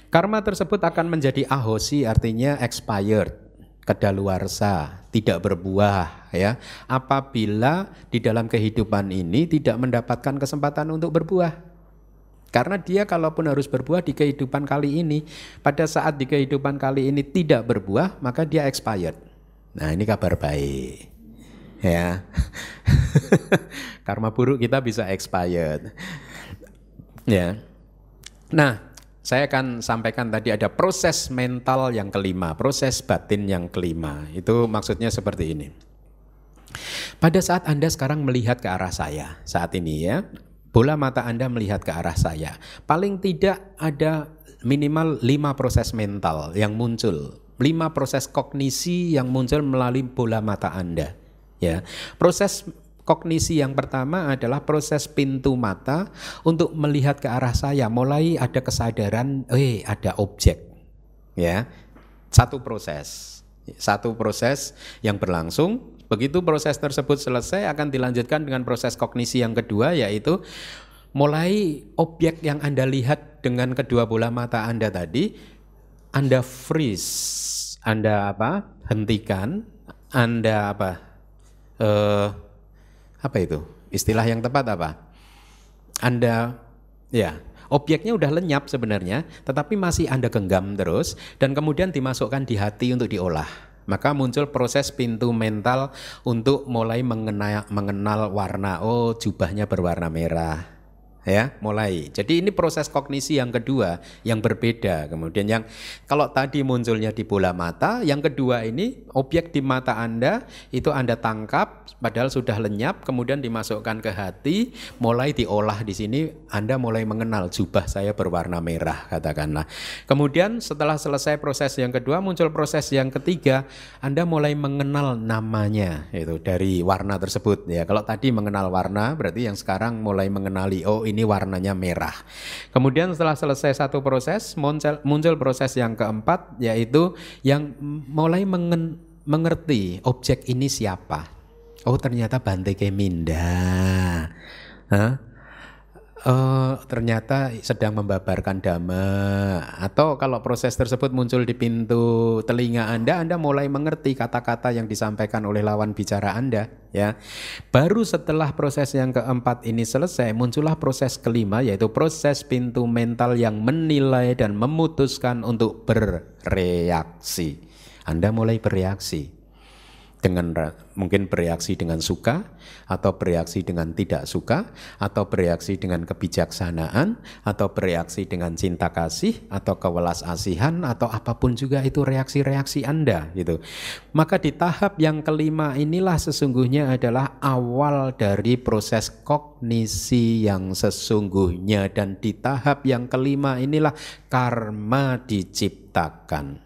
Karma tersebut akan menjadi ahosi, artinya expired, kedaluarsa, tidak berbuah ya, apabila di dalam kehidupan ini tidak mendapatkan kesempatan untuk berbuah. Karena dia kalaupun harus berbuah di kehidupan kali ini, pada saat di kehidupan kali ini tidak berbuah, maka dia expired. Nah, ini kabar baik. Ya. Karma buruk kita bisa expired. Ya. Nah, saya akan sampaikan tadi ada proses mental yang kelima, proses batin yang kelima. Itu maksudnya seperti ini. Pada saat Anda sekarang melihat ke arah saya saat ini ya, bola mata Anda melihat ke arah saya. Paling tidak ada minimal 5 proses mental yang muncul, 5 proses kognisi yang muncul melalui bola mata Anda. Ya, proses kognisi yang pertama adalah proses pintu mata untuk melihat ke arah saya. Mulai ada kesadaran, ada objek. Ya, satu proses yang berlangsung. Begitu proses tersebut selesai akan dilanjutkan dengan proses kognisi yang kedua, yaitu mulai objek yang Anda lihat dengan kedua bola mata Anda tadi, Anda freeze, Anda hentikan, Anda apa itu istilah yang tepat Anda objeknya udah lenyap sebenarnya, tetapi masih Anda genggam terus dan kemudian dimasukkan di hati untuk diolah. Maka muncul proses pintu mental untuk mulai mengenal warna. Oh, jubahnya berwarna merah. Ya, mulai. Jadi ini proses kognisi yang kedua yang berbeda. Kemudian yang kalau tadi munculnya di bola mata, yang kedua ini objek di mata Anda itu Anda tangkap padahal sudah lenyap, kemudian dimasukkan ke hati, mulai diolah di sini. Anda mulai mengenal jubah saya berwarna merah katakanlah. Kemudian setelah selesai proses yang kedua muncul proses yang ketiga, Anda mulai mengenal namanya itu dari warna tersebut ya. Kalau tadi mengenal warna berarti yang sekarang mulai mengenali oh ini warnanya merah. Kemudian setelah selesai satu proses, muncul proses yang keempat, yaitu yang mulai mengerti objek ini siapa. Oh ternyata Bhante Keminda. Oh, ternyata sedang membabarkan Dhamma. Atau kalau proses tersebut muncul di pintu telinga Anda mulai mengerti kata-kata yang disampaikan oleh lawan bicara Anda ya. Baru setelah proses yang keempat ini selesai, muncullah proses kelima, yaitu proses pintu mental yang menilai dan memutuskan untuk bereaksi. Anda mulai bereaksi dengan mungkin bereaksi dengan suka, atau bereaksi dengan tidak suka, atau bereaksi dengan kebijaksanaan, atau bereaksi dengan cinta kasih, atau kewelas asihan, atau apapun juga itu reaksi-reaksi Anda gitu. Maka di tahap yang kelima inilah sesungguhnya adalah awal dari proses kognisi yang sesungguhnya, dan di tahap yang kelima inilah karma diciptakan.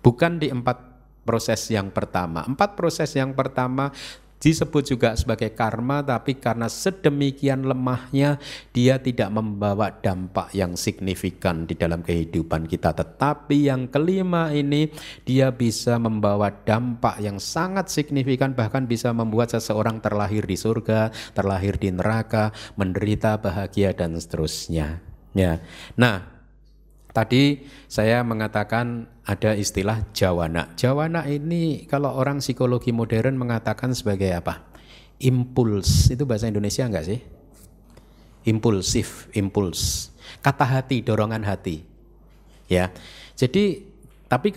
Bukan di 4 proses yang pertama. 4 proses yang pertama disebut juga sebagai karma, tapi karena sedemikian lemahnya dia tidak membawa dampak yang signifikan di dalam kehidupan kita. Tetapi yang kelima ini dia bisa membawa dampak yang sangat signifikan, bahkan bisa membuat seseorang terlahir di surga, terlahir di neraka, menderita, bahagia, dan seterusnya. Ya. Nah, tadi saya mengatakan ada istilah jawana. Jawana ini kalau orang psikologi modern mengatakan sebagai apa? Impuls. Itu bahasa Indonesia enggak sih? Impulsif, impuls. Kata hati, dorongan hati. Ya. Jadi tapi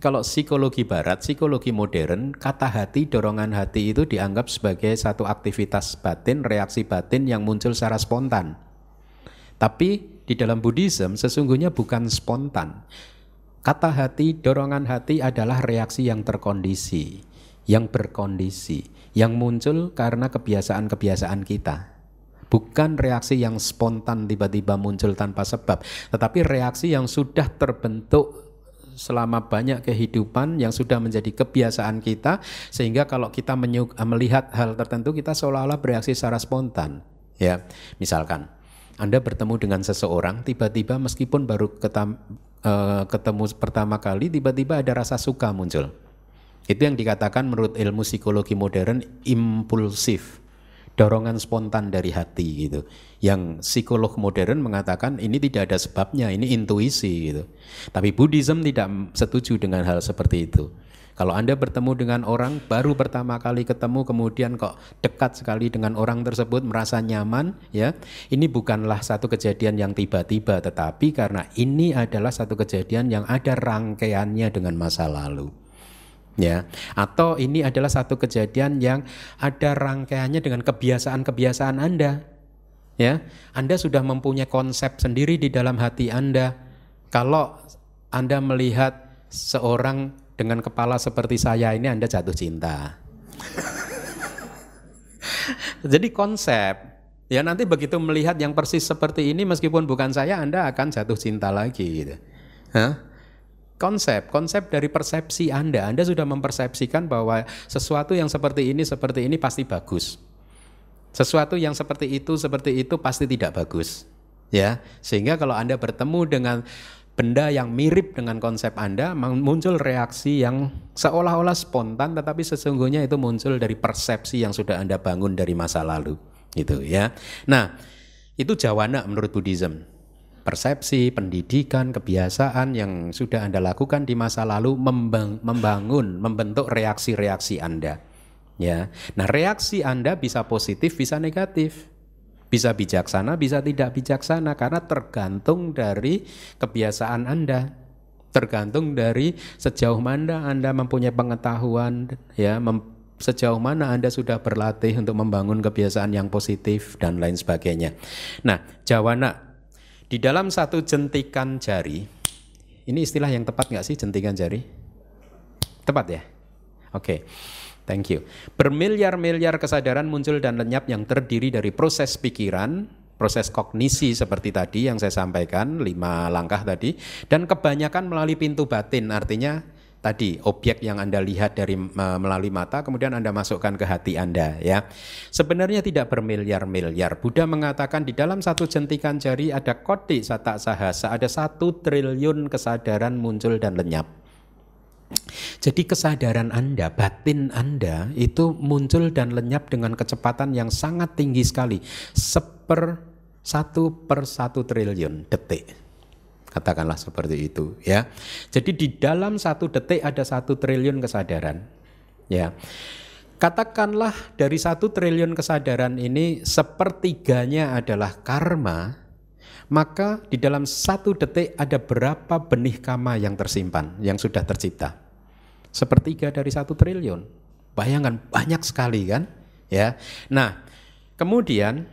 kalau psikologi barat, psikologi modern, kata hati, dorongan hati itu dianggap sebagai satu aktivitas batin, reaksi batin yang muncul secara spontan. Tapi di dalam Buddhism sesungguhnya bukan spontan. Kata hati, dorongan hati adalah reaksi yang terkondisi, yang berkondisi, yang muncul karena kebiasaan-kebiasaan kita. Bukan reaksi yang spontan tiba-tiba muncul tanpa sebab, tetapi reaksi yang sudah terbentuk selama banyak kehidupan, yang sudah menjadi kebiasaan kita, sehingga kalau kita melihat hal tertentu kita seolah-olah bereaksi secara spontan. Ya, misalkan Anda bertemu dengan seseorang, tiba-tiba meskipun baru ketemu pertama kali, tiba-tiba ada rasa suka muncul. Itu yang dikatakan menurut ilmu psikologi modern impulsif, dorongan spontan dari hati gitu. Yang psikolog modern mengatakan ini tidak ada sebabnya, ini intuisi gitu. Tapi Buddhism tidak setuju dengan hal seperti itu. Kalau Anda bertemu dengan orang, baru pertama kali ketemu kemudian kok dekat sekali dengan orang tersebut, merasa nyaman, ya. Ini bukanlah satu kejadian yang tiba-tiba, tetapi karena ini adalah satu kejadian yang ada rangkaiannya dengan masa lalu. Ya, atau ini adalah satu kejadian yang ada rangkaiannya dengan kebiasaan-kebiasaan Anda. Ya, Anda sudah mempunyai konsep sendiri di dalam hati Anda. Kalau Anda melihat seorang dengan kepala seperti saya ini, Anda jatuh cinta. Jadi konsep, ya, nanti begitu melihat yang persis seperti ini meskipun bukan saya, Anda akan jatuh cinta lagi, gitu. Hah? Konsep dari persepsi Anda sudah mempersepsikan bahwa sesuatu yang seperti ini pasti bagus. Sesuatu yang seperti itu pasti tidak bagus. Ya, sehingga kalau Anda bertemu dengan benda yang mirip dengan konsep Anda, muncul reaksi yang seolah-olah spontan, tetapi sesungguhnya itu muncul dari persepsi yang sudah Anda bangun dari masa lalu, gitu ya. Nah, itu jawana menurut Buddhism. Persepsi, pendidikan, kebiasaan yang sudah Anda lakukan di masa lalu membentuk reaksi-reaksi Anda. Ya. Nah, reaksi Anda bisa positif, bisa negatif. Bisa bijaksana, bisa tidak bijaksana, karena tergantung dari kebiasaan Anda. Tergantung dari sejauh mana Anda mempunyai pengetahuan, ya, sejauh mana Anda sudah berlatih untuk membangun kebiasaan yang positif dan lain sebagainya. Nah, jawana. Di dalam satu jentikan jari, ini istilah yang tepat nggak sih, jentikan jari? Tepat ya? Oke, thank you. Bermiliar-miliar kesadaran muncul dan lenyap yang terdiri dari proses pikiran, proses kognisi seperti tadi yang saya sampaikan, 5 langkah tadi, dan kebanyakan melalui pintu batin, artinya tadi objek yang Anda lihat dari melalui mata kemudian Anda masukkan ke hati Anda, ya. Sebenarnya tidak bermiliar-miliar. Buddha mengatakan di dalam satu jentikan jari ada kodi sata sahasa, ada 1 triliun kesadaran muncul dan lenyap. Jadi kesadaran Anda, batin Anda itu muncul dan lenyap dengan kecepatan yang sangat tinggi sekali, 1/1 triliun detik. Katakanlah seperti itu, ya. Jadi di dalam 1 detik ada 1 triliun kesadaran, ya. Katakanlah dari 1 triliun kesadaran ini 1/3-nya adalah karma, maka di dalam 1 detik ada berapa benih kamma yang tersimpan, yang sudah tercipta? 1/3 dari 1 triliun. Bayangkan, banyak sekali kan, ya. Nah, kemudian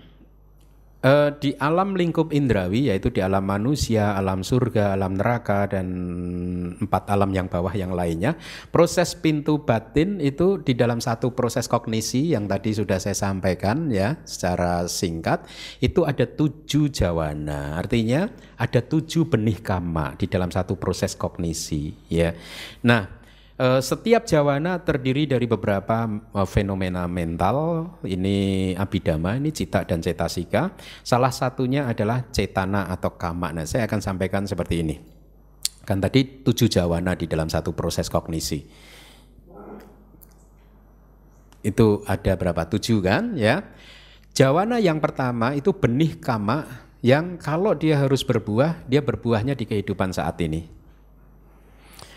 di alam lingkup indrawi, yaitu di alam manusia, alam surga, alam neraka, dan 4 alam yang bawah yang lainnya, proses pintu batin itu di dalam satu proses kognisi yang tadi sudah saya sampaikan, ya, secara singkat, itu ada 7 jawana. Artinya ada 7 benih kamma di dalam satu proses kognisi, ya. Nah, setiap jawana terdiri dari beberapa fenomena mental. Ini abhidhamma, ini cita dan cetasika. Salah satunya adalah cetana atau kamma. Nah, saya akan sampaikan seperti ini. Kan tadi 7 jawana di dalam satu proses kognisi. Itu ada berapa? 7 kan, ya. Jawana yang pertama itu benih kamma yang kalau dia harus berbuah, dia berbuahnya di kehidupan saat ini.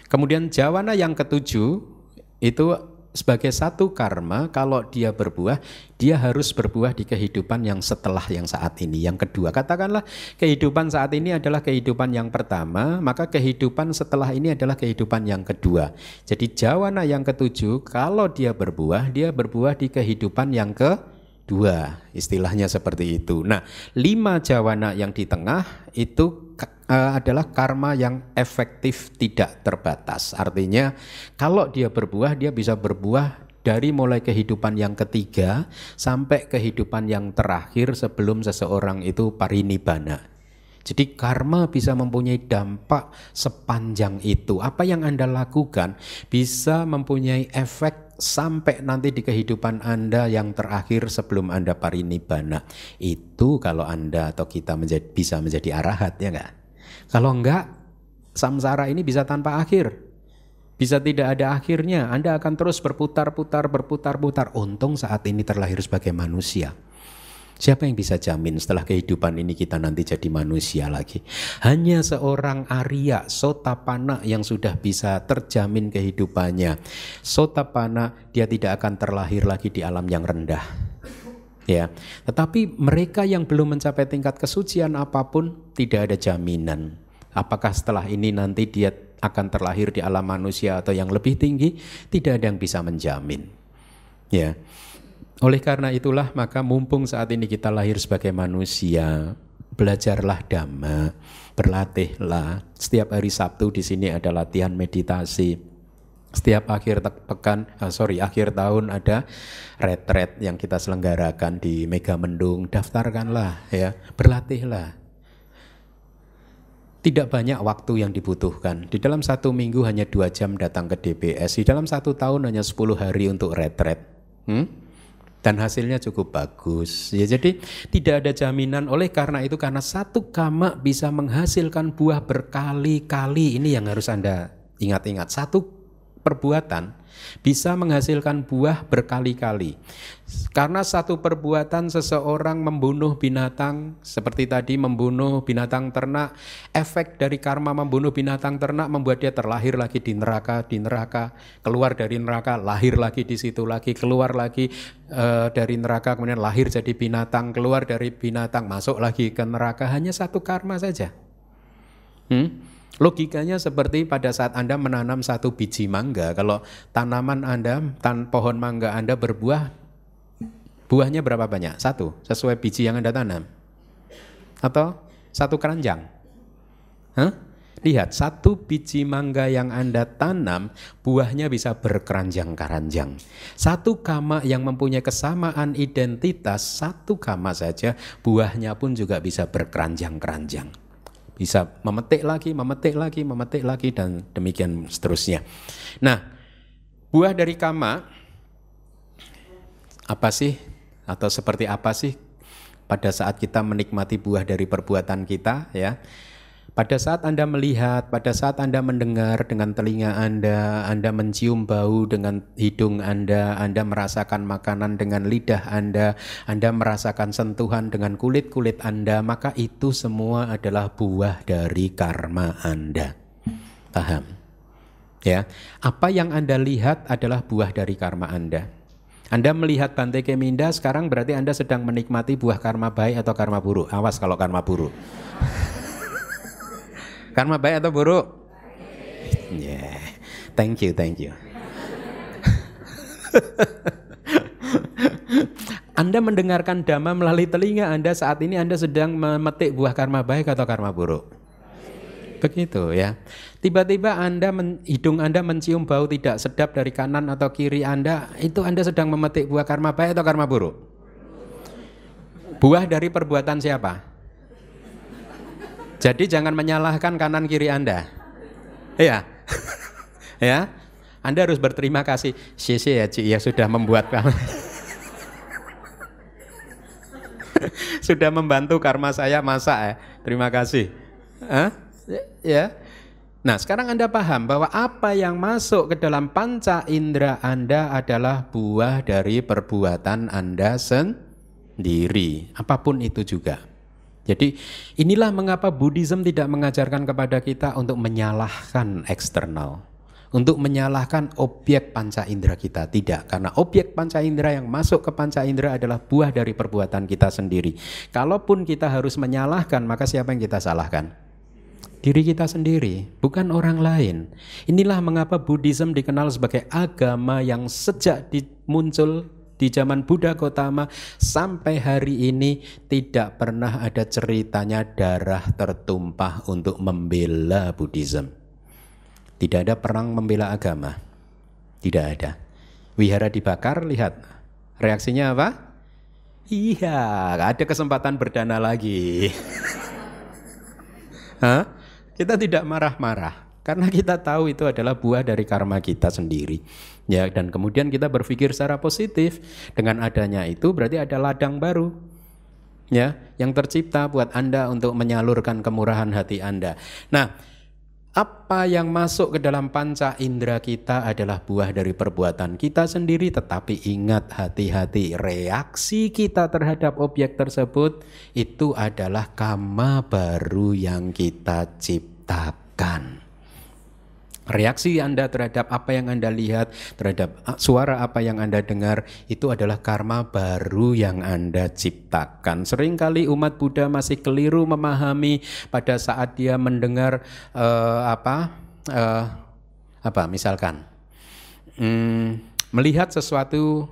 Kemudian jawana yang ke-7 itu sebagai satu karma, kalau dia berbuah, dia harus berbuah di kehidupan yang setelah yang saat ini, yang kedua. Katakanlah kehidupan saat ini adalah kehidupan yang pertama, maka kehidupan setelah ini adalah kehidupan yang kedua. Jadi jawana yang ke-7 kalau dia berbuah di kehidupan yang kedua, istilahnya seperti itu. Nah, 5 jawana yang di tengah itu adalah karma yang efektif tidak terbatas. Artinya kalau dia berbuah, dia bisa berbuah dari mulai kehidupan yang ketiga sampai kehidupan yang terakhir sebelum seseorang itu parinibbana. Jadi karma bisa mempunyai dampak sepanjang itu. Apa yang Anda lakukan bisa mempunyai efek sampai nanti di kehidupan Anda yang terakhir sebelum Anda parinibbana. Itu kalau Anda atau kita bisa menjadi arahat, ya enggak? Kalau enggak, samsara ini bisa tanpa akhir, bisa tidak ada akhirnya. Anda akan terus berputar-putar. Untung saat ini terlahir sebagai manusia, Siapa yang bisa jamin setelah kehidupan ini kita nanti jadi manusia lagi? Hanya seorang Arya Sotapana yang sudah bisa terjamin kehidupannya. Sotapana, dia tidak akan terlahir lagi di alam yang rendah. Ya, tetapi mereka yang belum mencapai tingkat kesucian apapun, tidak ada jaminan. Apakah setelah ini nanti dia akan terlahir di alam manusia atau yang lebih tinggi? Tidak ada yang bisa menjamin. Ya. Oleh karena itulah maka mumpung saat ini kita lahir sebagai manusia, belajarlah Dhamma, berlatihlah. Setiap hari Sabtu di sini ada latihan meditasi. Setiap akhir tahun ada retret yang kita selenggarakan di Megamendung. Daftarkanlah, ya, berlatihlah. Tidak banyak waktu yang dibutuhkan. Di dalam 1 minggu hanya 2 jam datang ke DPS. Di dalam 1 tahun hanya 10 hari untuk retret. Dan hasilnya cukup bagus. Ya, jadi tidak ada jaminan. Oleh karena itu, karena satu kamma bisa menghasilkan buah berkali-kali. Ini yang harus Anda ingat-ingat. Satu perbuatan bisa menghasilkan buah berkali-kali. Karena satu perbuatan seseorang membunuh binatang, seperti tadi membunuh binatang ternak, efek dari karma membunuh binatang ternak membuat dia terlahir lagi di neraka, keluar dari neraka, lahir lagi di situ lagi, keluar lagi dari neraka, kemudian lahir jadi binatang, keluar dari binatang, masuk lagi ke neraka. Hanya satu karma saja. Logikanya seperti pada saat Anda menanam 1 biji mangga, kalau tanaman Anda, pohon mangga Anda berbuah, buahnya berapa banyak? 1, sesuai biji yang Anda tanam. Atau 1 keranjang. Lihat, 1 biji mangga yang Anda tanam, buahnya bisa berkeranjang-keranjang. 1 kamma yang mempunyai kesamaan identitas, 1 kamma saja, buahnya pun juga bisa berkeranjang-keranjang. Bisa memetik lagi, memetik lagi, memetik lagi, dan demikian seterusnya. Nah, buah dari kamma apa sih? Atau seperti apa sih pada saat kita menikmati buah dari perbuatan kita, ya? Pada saat Anda melihat, pada saat Anda mendengar dengan telinga Anda mencium bau dengan hidung Anda merasakan makanan dengan lidah Anda merasakan sentuhan dengan kulit Anda, maka itu semua adalah buah dari karma Anda. Paham? Ya, apa yang Anda lihat adalah buah dari karma Anda. Anda melihat Bhante Keminda sekarang berarti Anda sedang menikmati buah karma baik atau karma buruk. Awas kalau karma buruk. Karma baik atau buruk? Yeah. Thank you, thank you. Anda mendengarkan Dhamma melalui telinga Anda, saat ini Anda sedang memetik buah karma baik atau karma buruk? Begitu, ya. Tiba-tiba hidung Anda mencium bau tidak sedap dari kanan atau kiri Anda, itu Anda sedang memetik buah karma baik atau karma buruk? Buah dari perbuatan siapa? Jadi jangan menyalahkan kanan kiri Anda. Iya. Ya. Anda harus berterima kasih. Sisi ya, Ci, ya sudah membuat karma. Sudah membantu karma saya masak, ya. Terima kasih. Ya. Nah, sekarang Anda paham bahwa apa yang masuk ke dalam panca indera Anda adalah buah dari perbuatan Anda sendiri, apapun itu juga. Jadi inilah mengapa Buddhism tidak mengajarkan kepada kita untuk menyalahkan eksternal, untuk menyalahkan objek panca indera kita. Tidak, karena objek panca indera yang masuk ke panca indera adalah buah dari perbuatan kita sendiri. Kalaupun kita harus menyalahkan, maka siapa yang kita salahkan? Diri kita sendiri, bukan orang lain. Inilah mengapa Buddhism dikenal sebagai agama yang sejak muncul di zaman Buddha Gautama sampai hari ini tidak pernah ada ceritanya darah tertumpah untuk membela Buddhism. Tidak ada perang membela agama. Tidak ada. Wihara dibakar, lihat. Reaksinya apa? Iya, ada kesempatan berdana lagi. Kita tidak marah-marah. Karena kita tahu itu adalah buah dari karma kita sendiri, ya, dan kemudian kita berpikir secara positif. Dengan adanya itu berarti ada ladang baru, ya, yang tercipta buat Anda untuk menyalurkan kemurahan hati Anda. Nah, Apa yang masuk ke dalam panca indera kita adalah buah dari perbuatan kita sendiri, tetapi ingat, hati-hati, reaksi kita terhadap objek tersebut itu adalah kamma baru yang kita ciptakan. Reaksi Anda terhadap apa yang Anda lihat, terhadap suara apa yang Anda dengar, itu adalah karma baru yang Anda ciptakan. Seringkali umat Buddha masih keliru memahami pada saat dia mendengar melihat sesuatu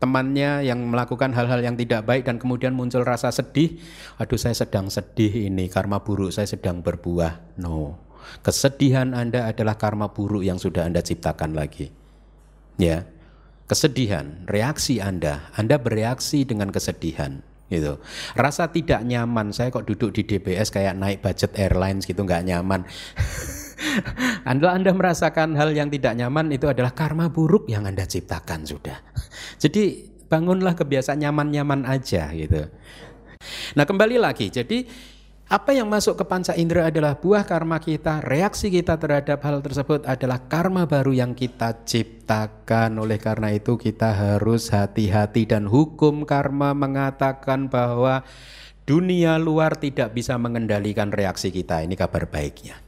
temannya yang melakukan hal-hal yang tidak baik dan kemudian muncul rasa sedih, aduh saya sedang sedih ini, karma buruk saya sedang berbuah. No. Kesedihan Anda adalah karma buruk yang sudah Anda ciptakan lagi. Ya. Kesedihan, reaksi Anda bereaksi dengan kesedihan, gitu. Rasa tidak nyaman, saya kok duduk di DPS kayak naik budget airlines gitu, nggak nyaman. Anda merasakan hal yang tidak nyaman, itu adalah karma buruk yang Anda ciptakan sudah. Jadi bangunlah kebiasaan nyaman-nyaman aja, gitu. Nah, kembali lagi, jadi apa yang masuk ke panca indera adalah buah karma kita, reaksi kita terhadap hal tersebut adalah karma baru yang kita ciptakan. Oleh karena itu kita harus hati-hati, dan hukum karma mengatakan bahwa dunia luar tidak bisa mengendalikan reaksi kita. Ini kabar baiknya.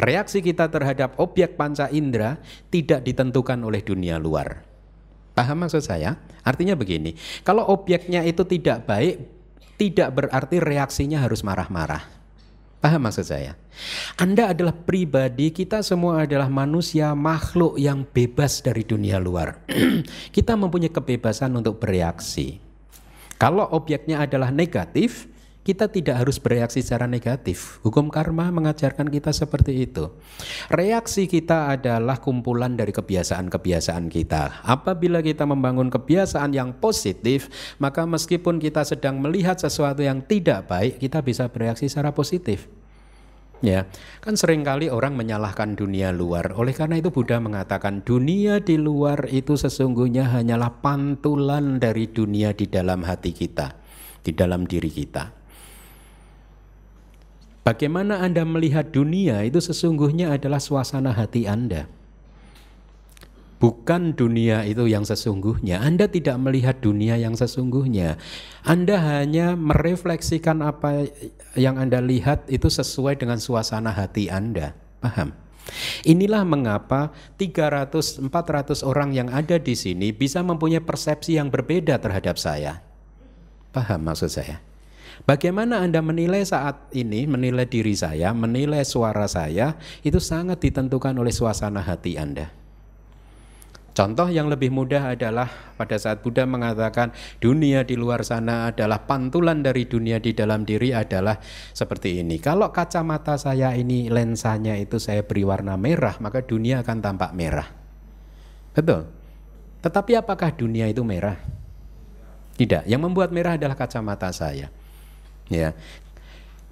Reaksi kita terhadap objek panca indera tidak ditentukan oleh dunia luar. Paham maksud saya? Artinya begini, kalau objeknya itu tidak baik, tidak berarti reaksinya harus marah-marah. Paham maksud saya? Anda adalah pribadi, kita semua adalah manusia, makhluk yang bebas dari dunia luar. Kita mempunyai kebebasan untuk bereaksi. Kalau objeknya adalah negatif, kita tidak harus bereaksi secara negatif. Hukum karma mengajarkan kita seperti itu. Reaksi kita adalah kumpulan dari kebiasaan-kebiasaan kita. Apabila kita membangun kebiasaan yang positif, maka meskipun kita sedang melihat sesuatu yang tidak baik, kita bisa bereaksi secara positif. Ya, kan seringkali orang menyalahkan dunia luar. Oleh karena itu Buddha mengatakan dunia di luar itu sesungguhnya hanyalah pantulan dari dunia di dalam hati kita, di dalam diri kita. Bagaimana Anda melihat dunia itu sesungguhnya adalah suasana hati Anda. Bukan dunia itu yang sesungguhnya. Anda tidak melihat dunia yang sesungguhnya. Anda hanya merefleksikan apa yang Anda lihat itu sesuai dengan suasana hati Anda. Paham? Inilah mengapa 300-400 orang yang ada di sini bisa mempunyai persepsi yang berbeda terhadap saya. Paham maksud saya? Bagaimana Anda menilai saat ini, menilai diri saya, menilai suara saya, itu sangat ditentukan oleh suasana hati Anda. Contoh yang lebih mudah adalah pada saat Buddha mengatakan dunia di luar sana adalah pantulan dari dunia di dalam diri adalah seperti ini. Kalau kacamata saya ini, lensanya itu saya beri warna merah, maka dunia akan tampak merah. Betul. Tetapi apakah dunia itu merah? Tidak. Yang membuat merah adalah kacamata saya. Ya.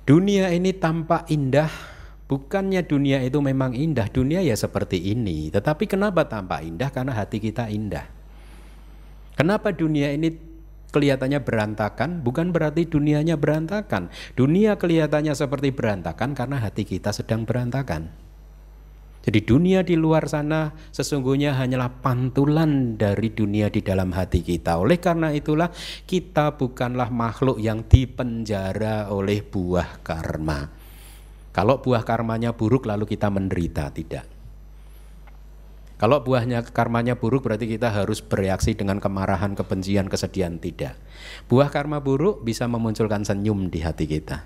Dunia ini tampak indah, bukannya dunia itu memang indah. Dunia ya seperti ini, tetapi kenapa tampak indah? Karena hati kita indah. Kenapa dunia ini kelihatannya berantakan? Bukan berarti dunianya berantakan. Dunia kelihatannya seperti berantakan karena hati kita sedang berantakan. Jadi dunia di luar sana sesungguhnya hanyalah pantulan dari dunia di dalam hati kita. Oleh karena itulah kita bukanlah makhluk yang dipenjara oleh buah karma. Kalau buah karmanya buruk lalu kita menderita, tidak. Kalau buahnya karmanya buruk berarti kita harus bereaksi dengan kemarahan, kebencian, kesedihan, tidak. Buah karma buruk bisa memunculkan senyum di hati kita.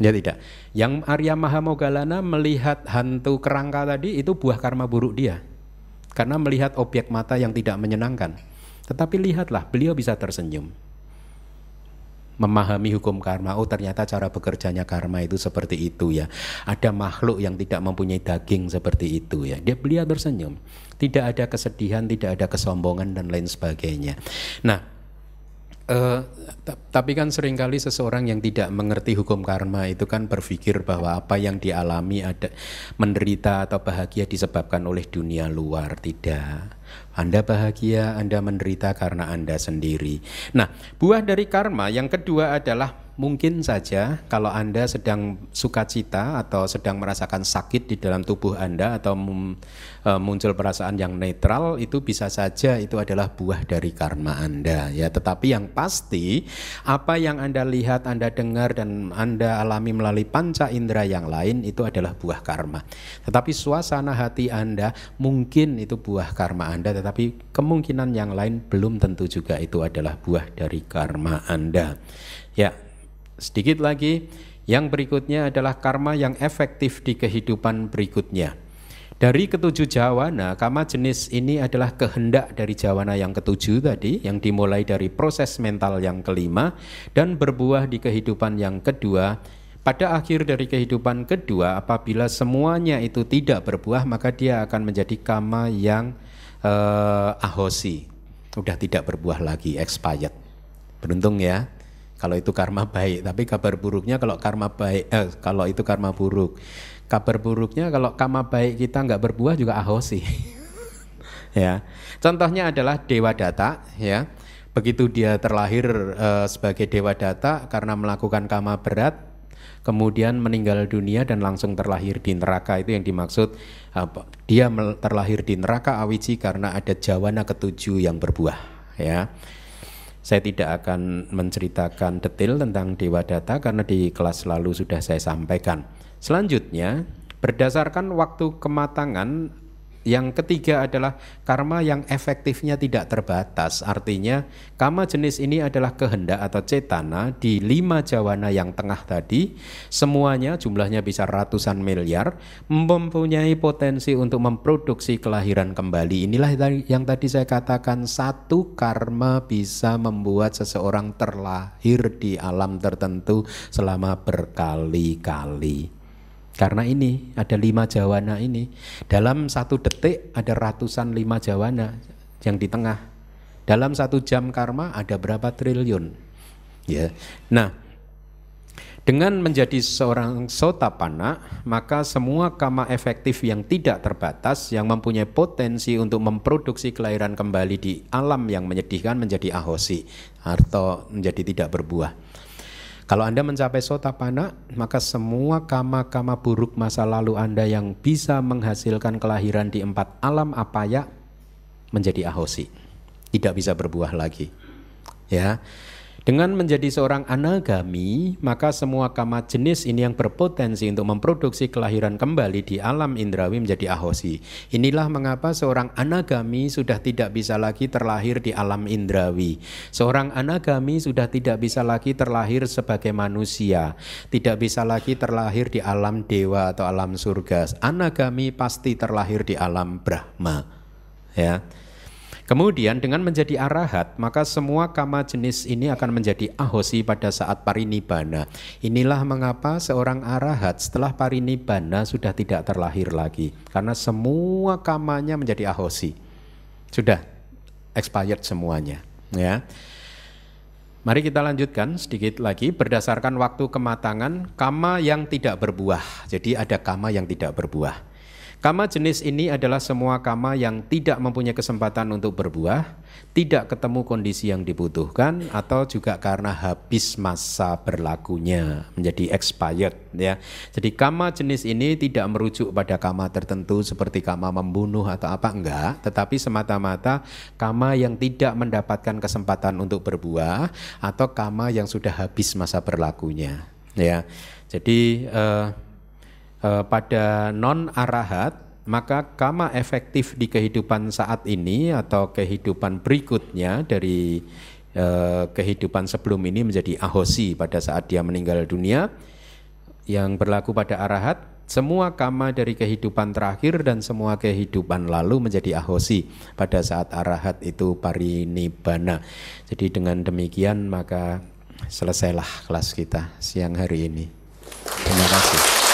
Ya tidak. Yang Arya Mahāmoggallāna melihat hantu kerangka tadi itu buah karma buruk dia. Karena melihat objek mata yang tidak menyenangkan. Tetapi lihatlah, beliau bisa tersenyum. Memahami hukum karma, oh ternyata cara bekerjanya karma itu seperti itu ya. Ada makhluk yang tidak mempunyai daging seperti itu ya. Beliau tersenyum. Tidak ada kesedihan, tidak ada kesombongan dan lain sebagainya. Nah, tapi kan seringkali seseorang yang tidak mengerti hukum karma itu kan berpikir bahwa apa yang dialami ada menderita atau bahagia disebabkan oleh dunia luar. Tidak. Anda bahagia, Anda menderita karena Anda sendiri. Nah, buah dari karma yang kedua adalah mungkin saja kalau Anda sedang sukacita atau sedang merasakan sakit di dalam tubuh Anda atau muncul perasaan yang netral, itu bisa saja itu adalah buah dari karma Anda, ya. Tetapi yang pasti apa yang Anda lihat, Anda dengar, dan Anda alami melalui panca indera yang lain itu adalah buah karma. Tetapi suasana hati Anda mungkin itu buah karma Anda, tetapi kemungkinan yang lain belum tentu juga itu adalah buah dari karma Anda, ya. Sedikit lagi, yang berikutnya adalah karma yang efektif di kehidupan berikutnya. Dari ketujuh jawana, karma jenis ini adalah kehendak dari jawana yang ketujuh tadi, yang dimulai dari proses mental yang kelima dan berbuah di kehidupan yang kedua. Pada akhir dari kehidupan kedua, apabila semuanya itu tidak berbuah, maka dia akan menjadi karma yang ahosi, udah tidak berbuah lagi, expired. Beruntung ya kalau itu karma baik. Tapi kabar buruknya kalau karma baik, kalau itu karma buruk. Kabar buruknya kalau karma baik kita nggak berbuah juga ahosi. Ya. Contohnya adalah Dewa Data, ya. Begitu dia terlahir sebagai Dewa Data karena melakukan karma berat, kemudian meninggal dunia dan langsung terlahir di neraka. Itu yang dimaksud dia terlahir di neraka awiji karena ada jawana ketujuh yang berbuah, ya. Saya tidak akan menceritakan detail tentang Dewa Data karena di kelas lalu sudah saya sampaikan. Selanjutnya, berdasarkan waktu kematangan, yang ketiga adalah karma yang efektifnya tidak terbatas. Artinya, karma jenis ini adalah kehendak atau cetana di 5 jawana yang tengah tadi. Semuanya jumlahnya bisa ratusan miliar, mempunyai potensi untuk memproduksi kelahiran kembali. Inilah yang tadi saya katakan, satu karma bisa membuat seseorang terlahir di alam tertentu selama berkali-kali. Karena ini ada 5 jawana ini, dalam 1 detik ada ratusan 5 jawana yang di tengah. Dalam 1 jam karma ada berapa triliun, ya. Nah, dengan menjadi seorang Sotapana, maka semua karma efektif yang tidak terbatas, yang mempunyai potensi untuk memproduksi kelahiran kembali di alam yang menyedihkan, menjadi ahosi atau menjadi tidak berbuah. Kalau Anda mencapai Sotapana, maka semua karma-karma buruk masa lalu Anda yang bisa menghasilkan kelahiran di 4 alam apaya menjadi ahosi, tidak bisa berbuah lagi, ya. Dengan menjadi seorang anagami, maka semua karma jenis ini yang berpotensi untuk memproduksi kelahiran kembali di alam indrawi menjadi ahosi. Inilah mengapa seorang anagami sudah tidak bisa lagi terlahir di alam indrawi. Seorang anagami sudah tidak bisa lagi terlahir sebagai manusia, tidak bisa lagi terlahir di alam dewa atau alam surga. Anagami pasti terlahir di alam Brahma, ya. Kemudian dengan menjadi arahat, maka semua karma jenis ini akan menjadi ahosi pada saat parinibbana. Inilah mengapa seorang arahat setelah parinibbana sudah tidak terlahir lagi, karena semua karmanya menjadi ahosi, sudah expired semuanya, ya. Mari kita lanjutkan sedikit lagi berdasarkan waktu kematangan karma yang tidak berbuah. Jadi ada karma yang tidak berbuah. Karma jenis ini adalah semua karma yang tidak mempunyai kesempatan untuk berbuah, tidak ketemu kondisi yang dibutuhkan, atau juga karena habis masa berlakunya, menjadi expired, ya. Jadi karma jenis ini tidak merujuk pada karma tertentu seperti karma membunuh atau apa, enggak. Tetapi semata-mata karma yang tidak mendapatkan kesempatan untuk berbuah atau karma yang sudah habis masa berlakunya, ya. Jadi pada non-arahat, maka karma efektif di kehidupan saat ini atau kehidupan berikutnya dari kehidupan sebelum ini menjadi ahosi pada saat dia meninggal dunia. Yang berlaku pada arahat, semua karma dari kehidupan terakhir dan semua kehidupan lalu menjadi ahosi pada saat arahat itu parinibbana. Jadi dengan demikian maka selesailah kelas kita siang hari ini. Terima kasih.